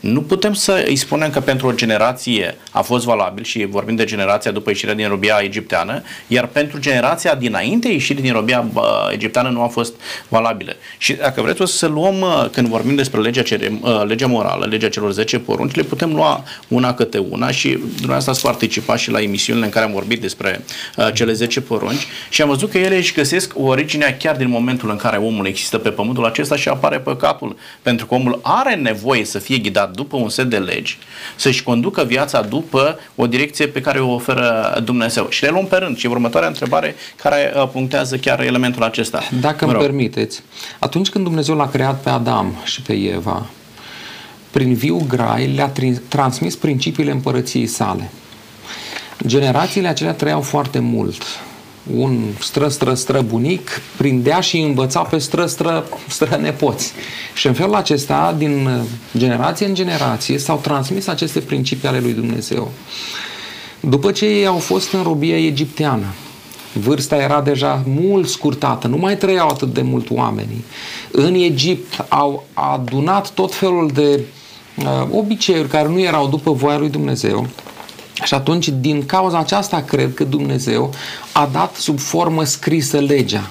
nu putem să îi spunem că pentru o generație a fost valabil, și vorbim de generația după ieșirea din robia egipteană, iar pentru generația dinainte ieșirii din robia egipteană nu a fost valabilă. Și dacă vreți o să luăm, când vorbim despre legea, cere, legea morală, legea celor zece porunci, le putem lua una câte una și dumneavoastră ați participat și la emisiunile în care am vorbit despre uh, cele zece porunci și am văzut că ele își găsesc originea chiar din momentul în care omul există pe pământul acesta și apare păcatul, pentru că omul are nevoie să fie ghidat după un set de legi, să-și conducă viața după o direcție pe care o oferă Dumnezeu. Și le luăm pe rând. Și următoarea întrebare care punctează chiar elementul acesta. Dacă îmi permiteți, atunci când Dumnezeu l-a creat pe Adam și pe Eva, prin viu grai le-a transmis principiile împărăției sale. Generațiile acelea trăiau foarte mult. Un stră-stră-stră bunic prindea și învăța pe stră-stră-stră nepoți. Și în felul acesta, din generație în generație, s-au transmis aceste principii ale lui Dumnezeu. După ce ei au fost în robia egipteană, vârsta era deja mult scurtată, nu mai trăiau atât de mult oamenii. În Egipt au adunat tot felul de uh, obiceiuri care nu erau după voia lui Dumnezeu. Și atunci, din cauza aceasta, cred că Dumnezeu a dat sub formă scrisă legea.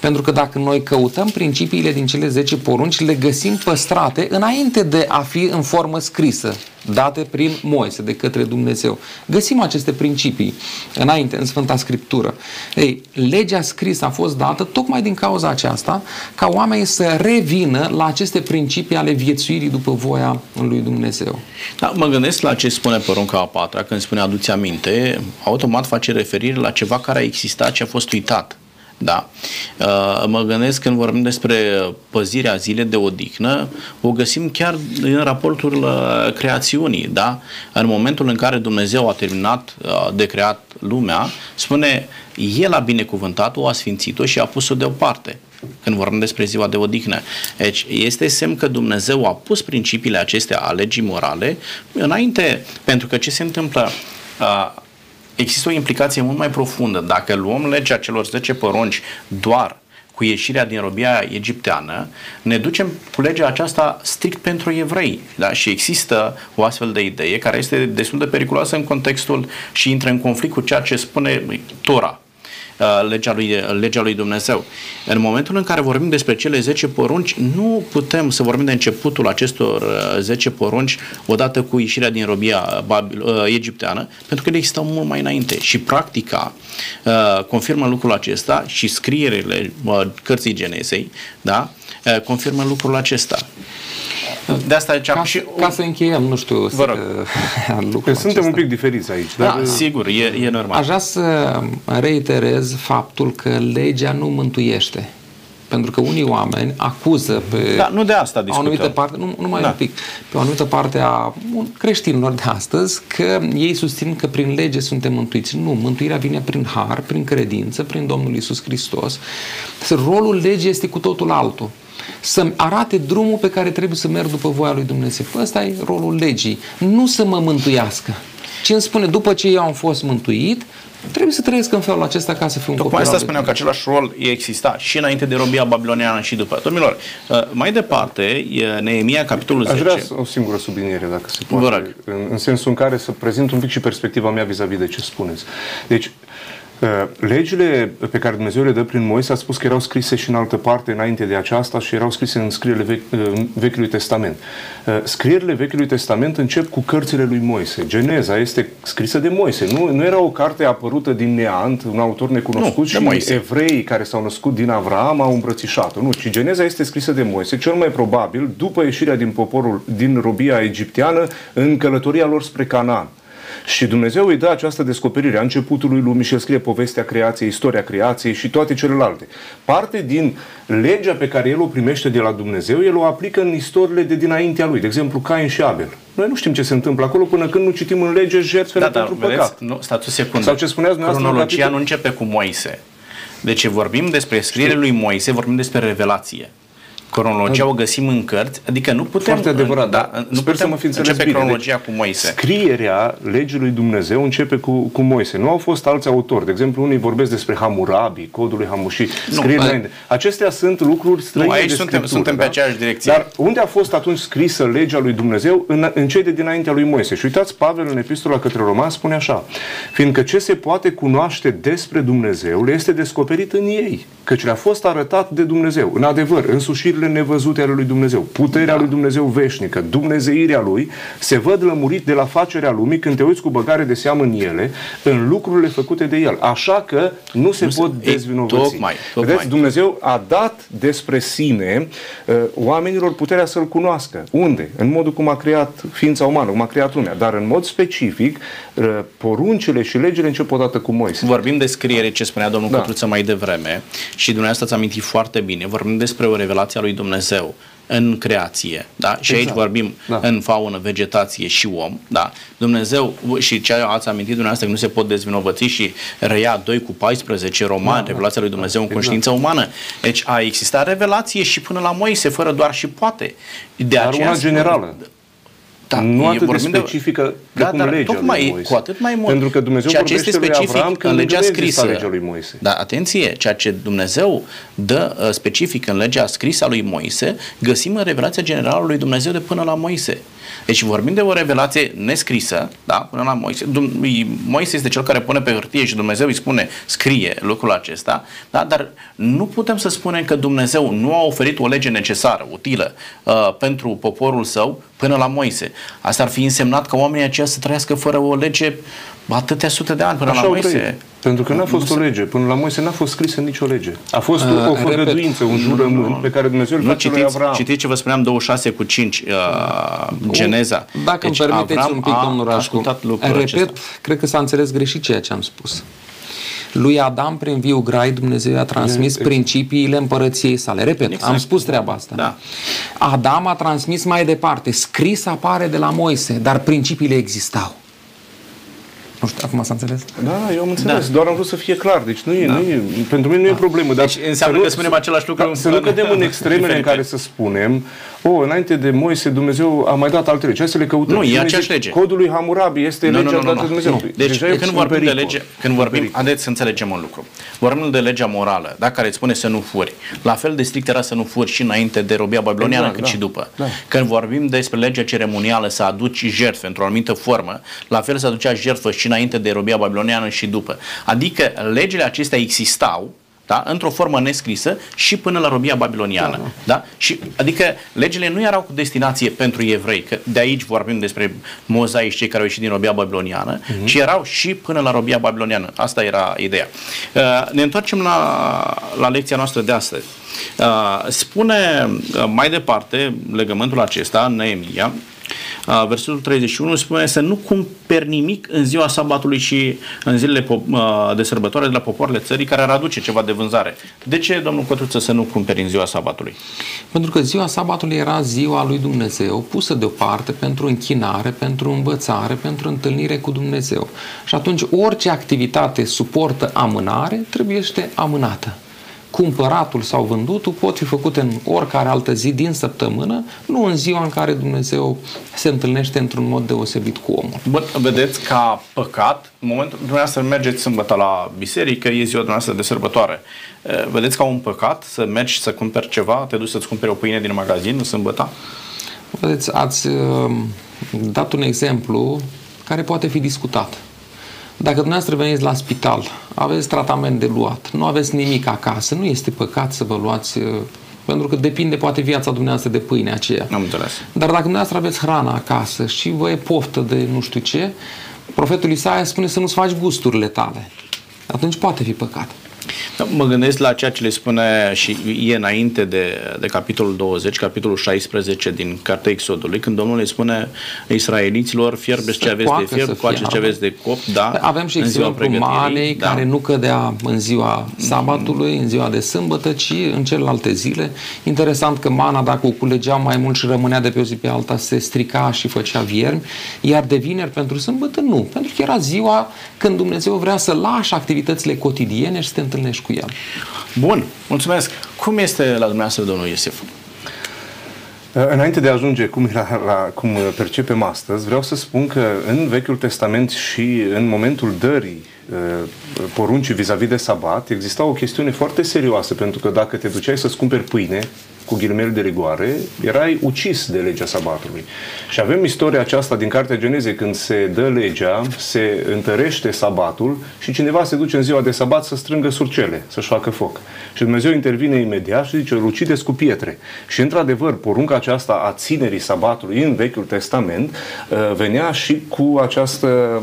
Pentru că dacă noi căutăm principiile din cele zece porunci, le găsim păstrate înainte de a fi în formă scrisă, date prin Moise, de către Dumnezeu. Găsim aceste principii înainte, în Sfânta Scriptură. Ei, legea scrisă a fost dată tocmai din cauza aceasta, ca oamenii să revină la aceste principii ale viețuirii după voia lui Dumnezeu. Da, mă gândesc la ce spune porunca a patra, când spune aduți aminte, automat face referire la ceva care a existat și a fost uitat. Da. Mă gândesc, când vorbim despre păzirea zilei de odihnă, o găsim chiar în raportul creațiunii. Da? În momentul în care Dumnezeu a terminat de creat lumea, spune, El a binecuvântat-o, a sfințit-o și a pus-o deoparte. Când vorbim despre ziua de odihnă. Deci este semn că Dumnezeu a pus principiile acestea a legii morale înainte, pentru că ce se întâmplă? Există o implicație mult mai profundă. Dacă luăm legea celor zece porunci doar cu ieșirea din robia egipteană, ne ducem cu legea aceasta strict pentru evrei. Da? Și există o astfel de idee care este destul de periculoasă în contextul și intră în conflict cu ceea ce spune Tora. legea lui, legea lui Dumnezeu. În momentul în care vorbim despre cele zece porunci, nu putem să vorbim de începutul acestor zece porunci odată cu ieșirea din robia egipteană, pentru că ele existau mult mai înainte și practica confirmă lucrul acesta și scrierile cărții Genesei, da? Confirmă lucrul acesta. De asta aici ca, și, ca să încheiem, nu știu, vă rog. Suntem acesta. un pic diferiți aici. Dar da, sigur, e, e normal. Aș vrea să reiterez faptul că legea nu mântuiește. Pentru că unii oameni acuză pe da, nu de asta o anumită parte, nu, numai da. un pic, pe o anumită parte a creștinilor de astăzi, că ei susțin că prin lege suntem mântuiți. Nu, mântuirea vine prin har, prin credință, prin Domnul Iisus Hristos. Rolul legii este cu totul altul. Să-mi arate drumul pe care trebuie să merg după voia lui Dumnezeu. Ăsta e rolul legii. Nu să mă mântuiască. Ci îmi spune, după ce eu am fost mântuit, trebuie să trăiesc în felul acesta ca să fiu un copil. Tocmai asta spuneam, că același rol exista și înainte de robia babiloniană și după. Domnilor, mai departe, Neemia, capitolul zece. Aș vrea o singură subliniere, dacă se poate. În, în sensul în care să prezint un pic și perspectiva mea vis-a-vis de ce spuneți. Deci, legile pe care Dumnezeu le dă prin Moise, a spus că erau scrise și în altă parte înainte de aceasta și erau scrise în scrierile Vechiului Testament. Scrierile Vechiului Testament încep cu cărțile lui Moise. Geneza este scrisă de Moise. Nu, nu era o carte apărută din neant, un autor necunoscut, nu, și Moise. Evreii care s-au născut din Avraam au îmbrățișat-o. Nu, ci Geneza este scrisă de Moise, cel mai probabil după ieșirea din poporul, din robia egipteană, în călătoria lor spre Canaan. Și Dumnezeu îi dă această descoperire a începutului lumii și el scrie povestea creației, istoria creației și toate celelalte. Parte din legea pe care el o primește de la Dumnezeu, el o aplică în istoriile de dinaintea lui, de exemplu Cain și Abel. Noi nu știm ce se întâmplă acolo până când nu citim în lege jertfele da, pentru dar, păcat. Nu, stați o secundă. Sau ce spuneați dumneavoastră? Cronologia nu începe cu Moise. Deci vorbim despre scrierile lui Moise, vorbim despre revelație. Cronologia o găsim în cărți, adică nu putem... Foarte adevărat, da, nu sper putem să mă fi înțeles bine. Cronologia deci, cu Moise. Scrierea legii lui Dumnezeu începe cu, cu Moise. Nu au fost alți autori. De exemplu, unii vorbesc despre Hammurabi, codul lui Hamushi, scrierile... Acestea sunt lucruri străine nu, aici de suntem, suntem da? pe aceeași direcție. Dar unde a fost atunci scrisă legea lui Dumnezeu? În, în cei de dinaintea lui Moise. Și uitați, Pavel în epistola către Roman spune așa: fiindcă ce se poate cunoaște despre Dumnezeu le este descoperit în ei, căci le-a fost arătat de Dumnezeu. În adevăr, însușirile nevăzute ale lui Dumnezeu, puterea da. lui Dumnezeu veșnică, dumnezeirea lui, se văd lămurit de la facerea lumii când te uiți cu băgare de seamă în ele, în lucrurile făcute de el. Așa că nu se nu pot se... dezvinovăți. Ei, tocmai, tocmai. Vedeți, Dumnezeu a dat despre sine uh, oamenilor puterea să-L cunoască. Unde? În modul cum a creat ființa umană, cum a creat lumea. Dar în mod specific, uh, poruncile și legile încep odată cu Moise. Vorbim de scriere, ce spunea domnul da. Cotruță mai devreme, și dumneavoastră ați amintit foarte bine. Vorbim despre o revelație lui Dumnezeu în creație, da? Și exact. aici vorbim da. în faună, vegetație și om, da? Dumnezeu, și ce ați amintit dumneavoastră, că nu se pot dezvinovăți și reia doi cu paisprezece Roman, da, revelația lui Dumnezeu da, în conștiința exact. umană. Deci a existat revelație și până la Moise, fără doar și poate. De Dar una generală. Da, nu atât de specifică de... precum da, legea lui Moise. Cu atât mai mult. Pentru că Dumnezeu ceea ce este specific Avram, în legea scrisă. Legea lui Moise. Da, atenție, ceea ce Dumnezeu dă specific în legea scrisă a lui Moise, găsim în revelația generală lui Dumnezeu de până la Moise. Deci vorbim de o revelație nescrisă, da, până la Moise. Moise este cel care pune pe hârtie și Dumnezeu îi spune, scrie lucrul acesta, da? Dar nu putem să spunem că Dumnezeu nu a oferit o lege necesară, utilă, uh, pentru poporul său până la Moise. Asta ar fi însemnat că oamenii aceia să trăiască fără o lege atâtea sute de ani până Așa la Moise. Pentru că n-a fost o lege. Până la Moise n-a fost scrisă nicio lege. A fost uh, o făgăduință, un jurământ pe care Dumnezeu îl face lui Avram. Citiți ce vă spuneam, douăzeci și șase cu cinci, uh, Geneza. Dacă deci, îmi permiteți Avram un pic, domnul Rașcu, repet, acesta. cred că s-a înțeles greșit ceea ce am spus. Lui Adam, prin viu grai, Dumnezeu a transmis exact. principiile împărăției sale. Repet, exact. am spus treaba asta. Da. Adam a transmis mai departe. Scris apare de la Moise, dar principiile existau. Nu știu, acum s-a înțeles? Da, eu am înțeles. Da. Doar am vrut să fie clar. Deci nu e, da. nu e, pentru mine nu da. e problemă. Dar deci înseamnă că spunem același lucru. Să nu cădem în extremele în care să spunem O, înainte de Moise, Dumnezeu a mai dat alte legi. Hai să le căutăm. Nu, e aceeași lege. Codul lui Hammurabi este nu, legea nu, nu, dată nu, de Dumnezeu. Nu. Deci, deci când vorbim pericol, de lege, când vorbim, haideți să înțelegem un lucru. Vorbim de legea morală, da, care îți spune să nu furi. La fel de strict era să nu furi și înainte de robia babiloniană, exact, cât da, și după. Da. Când vorbim despre legea ceremonială, să aduci jertfe într-o anumită formă, la fel se aducea jertfă și înainte de robia babiloniană și după. Adică legile acestea existau, da? Într-o formă nescrisă și până la robia babiloniană. Da, da. Da? Și, adică legile nu erau cu destinație pentru evrei, că de aici vorbim despre mozaici, cei care au ieșit din robia babiloniană, mm-hmm, ci erau și până la robia babiloniană. Asta era ideea. Ne întoarcem la, la lecția noastră de astăzi. Spune mai departe legământul acesta, Neemia, versetul treizeci și unu, spune să nu cumperi nimic în ziua sabatului și în zilele de sărbătoare de la popoarele țării care ar aduce ceva de vânzare. De ce, domnul Cotruță, să nu cumperi în ziua sabatului? Pentru că ziua sabatului era ziua lui Dumnezeu, pusă deoparte pentru închinare, pentru învățare, pentru întâlnire cu Dumnezeu. Și atunci orice activitate suportă amânare trebuie amânată. Cumpăratul sau vândutul pot fi făcute în oricare altă zi din săptămână, nu în ziua în care Dumnezeu se întâlnește într-un mod deosebit cu omul. Bă, vedeți, ca păcat, în momentul dumneavoastră mergeți sâmbătă la biserică, e ziua dumneavoastră de sărbătoare. Vedeți ca un păcat să mergi să cumperi ceva, te duci să-ți cumperi o pâine din magazin în sâmbătă? Vedeți, ați dat un exemplu care poate fi discutat. Dacă dumneavoastră veniți la spital, aveți tratament de luat, nu aveți nimic acasă, nu este păcat să vă luați, pentru că depinde poate viața dumneavoastră de pâinea aceea. Am înțeles. Dar dacă dumneavoastră aveți hrana acasă și vă e poftă de nu știu ce, profetul Isaia spune să nu-ți faci gusturile tale. Atunci poate fi păcat. Mă gândesc la ceea ce le spune și e înainte de, de capitolul douăzeci, capitolul șaisprezece din Cartea Exodului, când Domnul le spune israeliților, fierbeți ce aveți de fierb, coaceți ce aveți de cop, da? Avem și exemplul manei, da, care nu cădea în ziua sabatului, în ziua de sâmbătă, ci în celelalte zile. Interesant că mana, dacă o culegeam mai mult și rămânea de pe o zi pe alta, se strica și făcea viermi, iar de vineri pentru sâmbătă nu, pentru că era ziua când Dumnezeu vrea să lași activitățile cotidiene și să te întâlnești cu el. Bun, mulțumesc. Cum este la dumneavoastră, domnul Iosif? Înainte de a ajunge cum, la, la, cum percepem astăzi, vreau să spun că în Vechiul Testament și în momentul dării poruncii vis-a-vis de sabat exista o chestiune foarte serioasă, pentru că dacă te duceai să-ți cumperi pâine, cu ghilimele de rigoare, erai ucis de legea sabatului. Și avem istoria aceasta din Cartea Geneze, când se dă legea, se întărește sabatul și cineva se duce în ziua de sabat să strângă surcele, să-și facă foc. Și Dumnezeu intervine imediat și zice, îl ucideți cu pietre. Și într-adevăr, porunca aceasta a ținerii sabatului în Vechiul Testament venea și cu această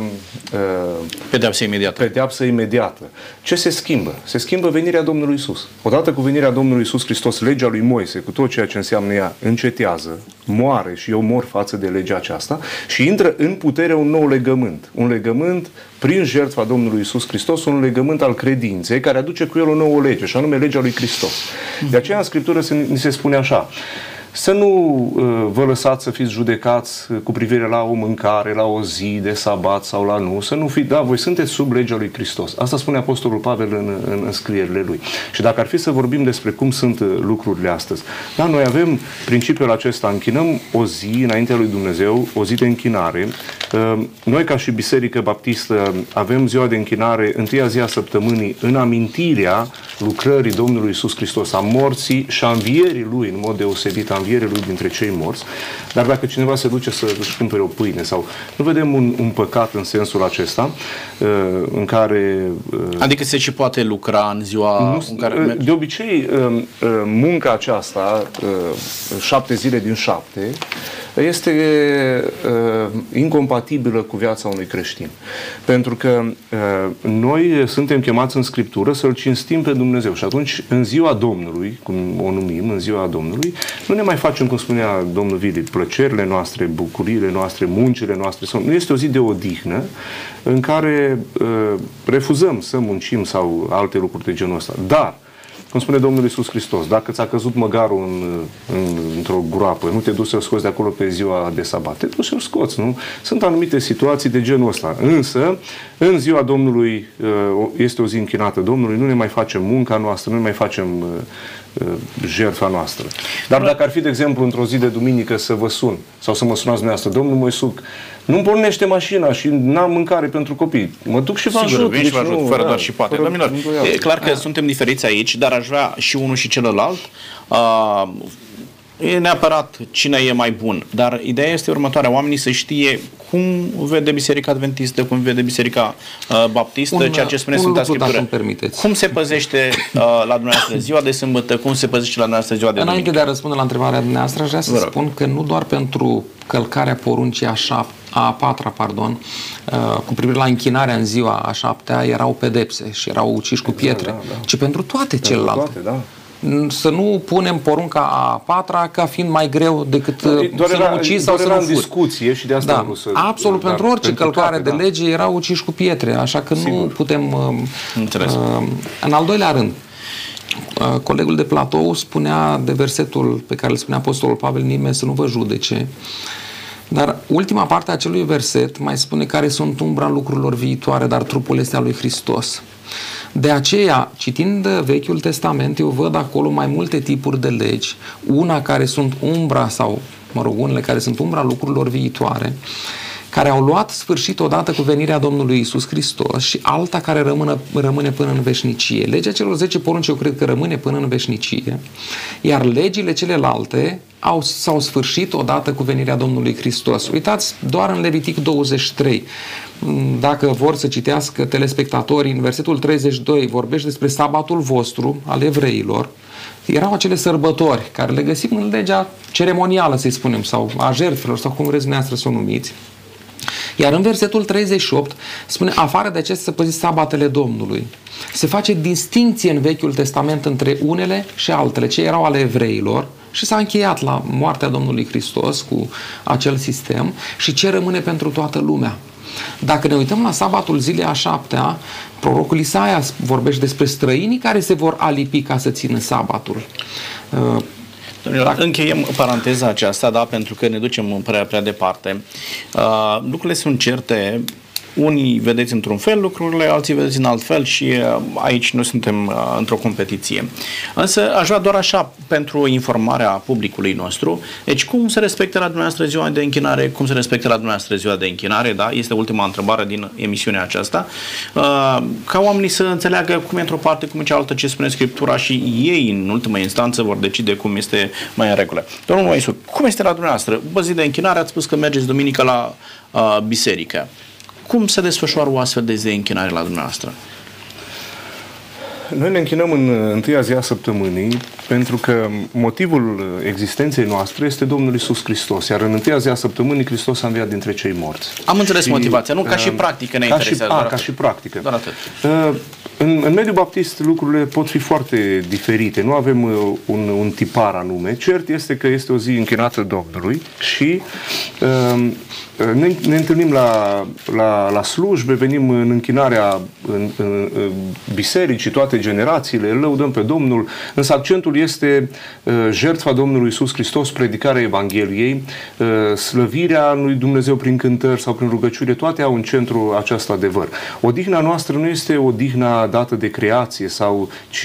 pedeapsă imediată. Pedeapsă imediată. Ce se schimbă? Se schimbă venirea Domnului Iisus. Odată cu venirea Domnului Iisus Hristos, legea lui Moise, cu tot ceea ce înseamnă ea, încetează, moare și eu mor față de legea aceasta și intră în putere un nou legământ. Un legământ prin jertfa Domnului Iisus Hristos, un legământ al credinței care aduce cu el o nouă lege, și anume legea lui Hristos. De aceea în Scriptură se, ni se spune așa, să nu uh, vă lăsați să fiți judecați cu privire la o mâncare, la o zi de sabat sau la nu, să nu fiți, da, voi sunteți sub legea lui Hristos. Asta spune Apostolul Pavel în, în, în scrierile lui. Și dacă ar fi să vorbim despre cum sunt lucrurile astăzi, da, noi avem principiul acesta, închinăm o zi înaintea lui Dumnezeu, o zi de închinare. Uh, noi ca și Biserică Baptistă avem ziua de închinare, întâia zi a săptămânii, în amintirea lucrării Domnului Iisus Hristos, a morții și a învierii lui, în mod deosebit, învierea lui dintre cei morți, dar dacă cineva se duce să își cumpere o pâine sau nu vedem un, un păcat în sensul acesta în care... Adică se și poate lucra în ziua nu, în care... De obicei munca aceasta, șapte zile din șapte, este incompatibilă cu viața unui creștin. Pentru că noi suntem chemați în Scriptură să-L cinstim pe Dumnezeu și atunci în ziua Domnului, cum o numim, în ziua Domnului, nu ne mai facem, cum spunea domnul Vili, plăcerile noastre, bucuriile noastre, muncile noastre. Nu este o zi de odihnă în care uh, refuzăm să muncim sau alte lucruri de genul ăsta. Dar Cum spune Domnul Iisus Hristos, dacă ți-a căzut măgarul în, în, într-o groapă, nu te duci să-l scoți de acolo pe ziua de sabat, te duci să-l scoți, nu? Sunt anumite situații de genul ăsta. Însă, în ziua Domnului, este o zi închinată Domnului, nu ne mai facem munca noastră, nu ne mai facem jertfa noastră. Dar dacă ar fi, de exemplu, într-o zi de duminică să vă sun, sau să mă sunați dumneavoastră, domnul Moisuc, nu-mi pornește mașina și n-am mâncare pentru copii, mă duc și vă Sigur, ajut. Vin și vă ajut, nu, fără da, doar și poate. Doamnilor, e clar că a. suntem diferiți aici, dar aș vrea și unul și celălalt. A, e neapărat cine e mai bun, dar ideea este următoarea, oamenii să știe cum vede Biserica Adventistă, cum vede Biserica uh, Baptistă, un, ceea ce spune Sfânta Scriptură. Cum se păzește uh, la dumneavoastră ziua de sâmbătă, cum se păzește la dumneavoastră ziua de duminică. Înainte de a răspunde la întrebarea dumneavoastră, aș vrea să spun că nu doar pentru călcarea poruncii a, șap a patra, pardon, uh, cu privire la închinarea în ziua a șaptea, erau pedepse și erau uciși cu pietre, da, da, da. ci pentru toate pentru celelalte. Toate, da. Să nu punem porunca a patra ca fiind mai greu decât doar să nu ucizi sau să nu furi. În discuție și de asta da, nu să... Absolut, pentru orice pentru călcare toate, de da. lege erau uciși cu pietre, așa că Sigur. nu putem... Înțeles. Uh, în al doilea rând, uh, colegul de platou spunea de versetul pe care îl spunea Apostolul Pavel, nimeni să nu vă judece, dar ultima parte a acelui verset mai spune care sunt umbra lucrurilor viitoare, dar trupul este al lui Hristos. De aceea, citind Vechiul Testament, eu văd acolo mai multe tipuri de legi, una care sunt umbra sau, mă rog, unele care sunt umbra lucrurilor viitoare, care au luat sfârșit odată cu venirea Domnului Isus Hristos și alta care rămână, rămâne până în veșnicie. Legea celor zece porunci eu cred că rămâne până în veșnicie, iar legile celelalte s-au sfârșit odată cu venirea Domnului Hristos. Uitați doar în Levitic douăzeci și trei. Dacă vor să citească telespectatorii, în versetul treizeci și doi vorbește despre sabatul vostru al evreilor. Erau acele sărbători care le găsim în legea ceremonială, să-i spunem, sau a jertfelor, sau cum vreți dumneavoastră să o numiți. Iar în versetul treizeci și opt spune, afară de acest să păziți sabatele Domnului. Se face distinție în Vechiul Testament între unele și altele, ce erau ale evreilor și s-a încheiat la moartea Domnului Hristos cu acel sistem și ce rămâne pentru toată lumea. Dacă ne uităm la sabatul zilei a șaptea, prorocul Isaia vorbește despre străinii care se vor alipi ca să țină sabatul. Domnilor, încheiem paranteza aceasta, da, pentru că ne ducem prea, prea departe. Uh, lucrurile sunt certe, unii vedeți într-un fel lucrurile, alții vedeți în alt fel și uh, aici noi suntem uh, într-o competiție. Însă aș vrea doar așa, pentru informarea publicului nostru, deci cum se respectă la dumneavoastră ziua de închinare, cum se respectă la dumneavoastră ziua de închinare, da, este ultima întrebare din emisiunea aceasta, uh, ca oamenii să înțeleagă cum e într-o parte, cum e cealaltă, ce spune Scriptura și ei, în ultima instanță, vor decide cum este mai în regulă. Domnul Moisuc, cum este la dumneavoastră? Bă, zi de închinare, ați spus că mergeți duminică la uh, biserică. Cum se desfășoară o astfel de zi de închinare la dumneavoastră? Noi ne închinăm în întâia zi a săptămânii pentru că motivul existenței noastre este Domnul Iisus Hristos, iar în întâia zi a săptămânii Hristos a înviat dintre cei morți. Am înțeles și, motivația, nu? Ca și practică ne interesează. A, ca și practică. Doar atât. În, în mediul baptist lucrurile pot fi foarte diferite. Nu avem un, un tipar anume. Cert este că este o zi închinată Domnului și uh, ne, ne întâlnim la, la, la slujbe, venim în închinarea în, în, în bisericii, toate generațiile, îl lăudăm pe Domnul, însă accentul este uh, jertfa Domnului Iisus Hristos, predicarea Evangheliei, uh, slăvirea lui Dumnezeu prin cântări sau prin rugăciune, toate au în centru acest adevăr. Odihna noastră nu este odihna dată de creație sau ci,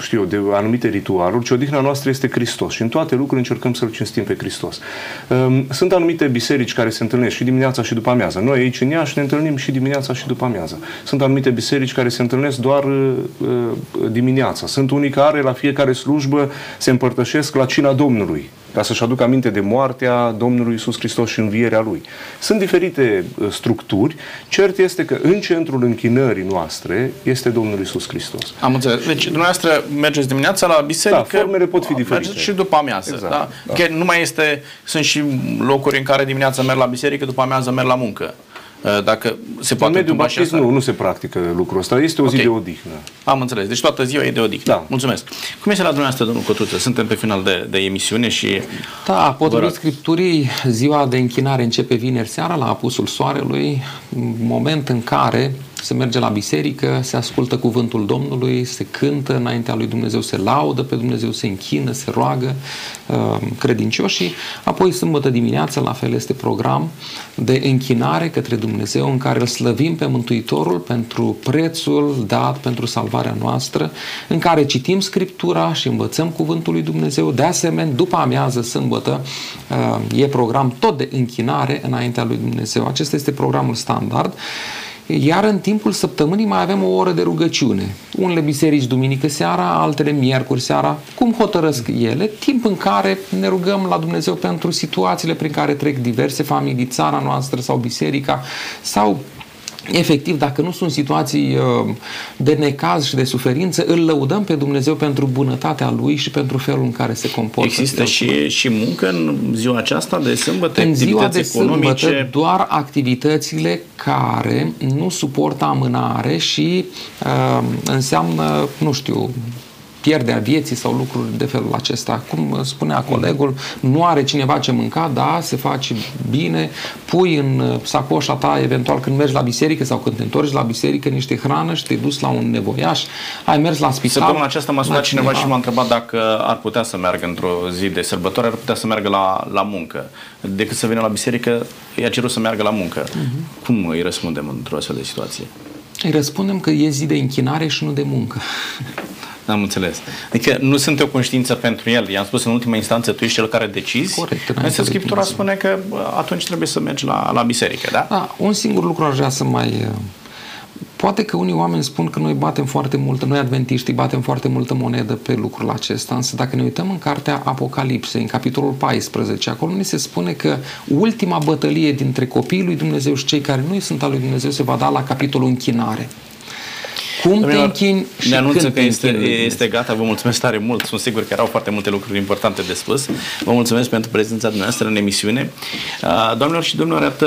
știu eu, de anumite ritualuri, ci odihna noastră este Hristos și în toate lucrurile încercăm să-L cinstim pe Hristos. Sunt anumite biserici care se întâlnesc și dimineața și după amiază. Noi aici în Iași ne întâlnim și dimineața și după amiază. Sunt anumite biserici care se întâlnesc doar dimineața. Sunt unii care la fiecare slujbă se împărtășesc la cina Domnului, ca să-și aducă aminte de moartea Domnului Iisus Hristos și învierea Lui. Sunt diferite structuri. Cert este că în centrul închinării noastre este Domnul Iisus Hristos. Am înțeles. Deci dumneavoastră mergeți dimineața la biserică. Da, formele pot fi diferite. Mergeți și după amiază. Exact, da? Da. Că nu mai este... Sunt și locuri în care dimineața merg la biserică, după amiază merg la muncă. Dacă se poate în mediul baptist, nu, nu se practică lucrul ăsta. Este o okay. zi de odihnă. Am înțeles. Deci toată ziua e de odihnă. Da. Mulțumesc. Cum este la dumneavoastră, domnul Cotruță? Suntem pe final de, de emisiune și... Da, potrivit Scripturii, ziua de închinare începe vineri seara la apusul soarelui, moment în care se merge la biserică, se ascultă cuvântul Domnului, se cântă înaintea lui Dumnezeu, se laudă pe Dumnezeu, se închină, se roagă credincioșii. Apoi sâmbătă dimineața, la fel, este program de închinare către Dumnezeu în care îl slăvim pe Mântuitorul pentru prețul dat pentru salvarea noastră, în care citim Scriptura și învățăm cuvântul lui Dumnezeu. De asemenea, după amiază, sâmbătă, e program tot de închinare înaintea lui Dumnezeu. Acesta este programul standard. Iar în timpul săptămânii mai avem o oră de rugăciune. Unele biserici duminică seara, altele miercuri seara, cum hotărăsc ele, timp în care ne rugăm la Dumnezeu pentru situațiile prin care trec diverse familii din țara noastră sau biserica, sau efectiv, dacă nu sunt situații de necaz și de suferință, îl lăudăm pe Dumnezeu pentru bunătatea Lui și pentru felul în care se comportă. Există și, și muncă în ziua aceasta de sâmbătă? În ziua de economice... sâmbătă doar activitățile care nu suportă amânare și uh, înseamnă, nu știu... pierderea vieții sau lucruri de felul acesta. Cum spunea colegul, nu are cineva ce mânca, da, se face bine, pui în sacoșa ta, eventual când mergi la biserică sau când te întorci la biserică, niște hrană și te-ai dus la un nevoiaș, ai mers la spital. Săptămâna aceasta m-a sunat cineva și m-a întrebat dacă ar putea să meargă într-o zi de sărbătoare, ar putea să meargă la, la muncă. Decât să vină la biserică, i-a cerut să meargă la muncă. Uh-huh. Cum îi răspundem într-o astfel de situație? Îi răspundem că e zi de închinare și nu de muncă. Am înțeles. Adică nu sunt o conștiință pentru el. I-am spus în ultima instanță, tu ești cel care decizi. Corect. Însă Scriptura spune că atunci trebuie să mergi la, la biserică, da? Da. Un singur lucru aș vrea să mai... Poate că unii oameni spun că noi batem foarte mult, noi adventiștii batem foarte multă monedă pe lucrul acesta, însă dacă ne uităm în cartea Apocalipsei, în capitolul paisprezece, acolo ni se spune că ultima bătălie dintre copiii lui Dumnezeu și cei care nu sunt al lui Dumnezeu se va da la capitolul închinare. Cum te închini și ne anunță că este, este gata. Vă mulțumesc tare mult. Sunt sigur că erau foarte multe lucruri importante de spus. Vă mulțumesc pentru prezența dumneavoastră în emisiune. Doamnelor și domnilor, iată,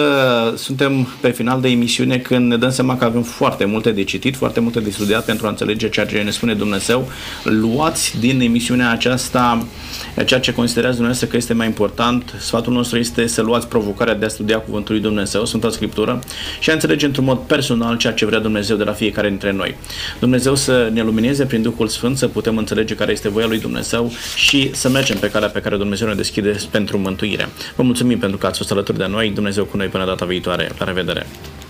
suntem pe final de emisiune, când ne dăm seama că avem foarte multe de citit, foarte multe de studiat pentru a înțelege ceea ce ne spune Dumnezeu. Luați din emisiunea aceasta ceea ce considerați dumneavoastră că este mai important. Sfatul nostru este să luați provocarea de a studia cuvântul lui Dumnezeu, Sfânta Scriptură, și a înțelege într-un mod personal ceea ce vrea Dumnezeu de la fiecare dintre noi. Dumnezeu să ne lumineze prin Duhul Sfânt, să putem înțelege care este voia lui Dumnezeu și să mergem pe calea pe care Dumnezeu ne deschide pentru mântuire. Vă mulțumim pentru că ați fost alături de noi. Dumnezeu cu noi până data viitoare. La revedere!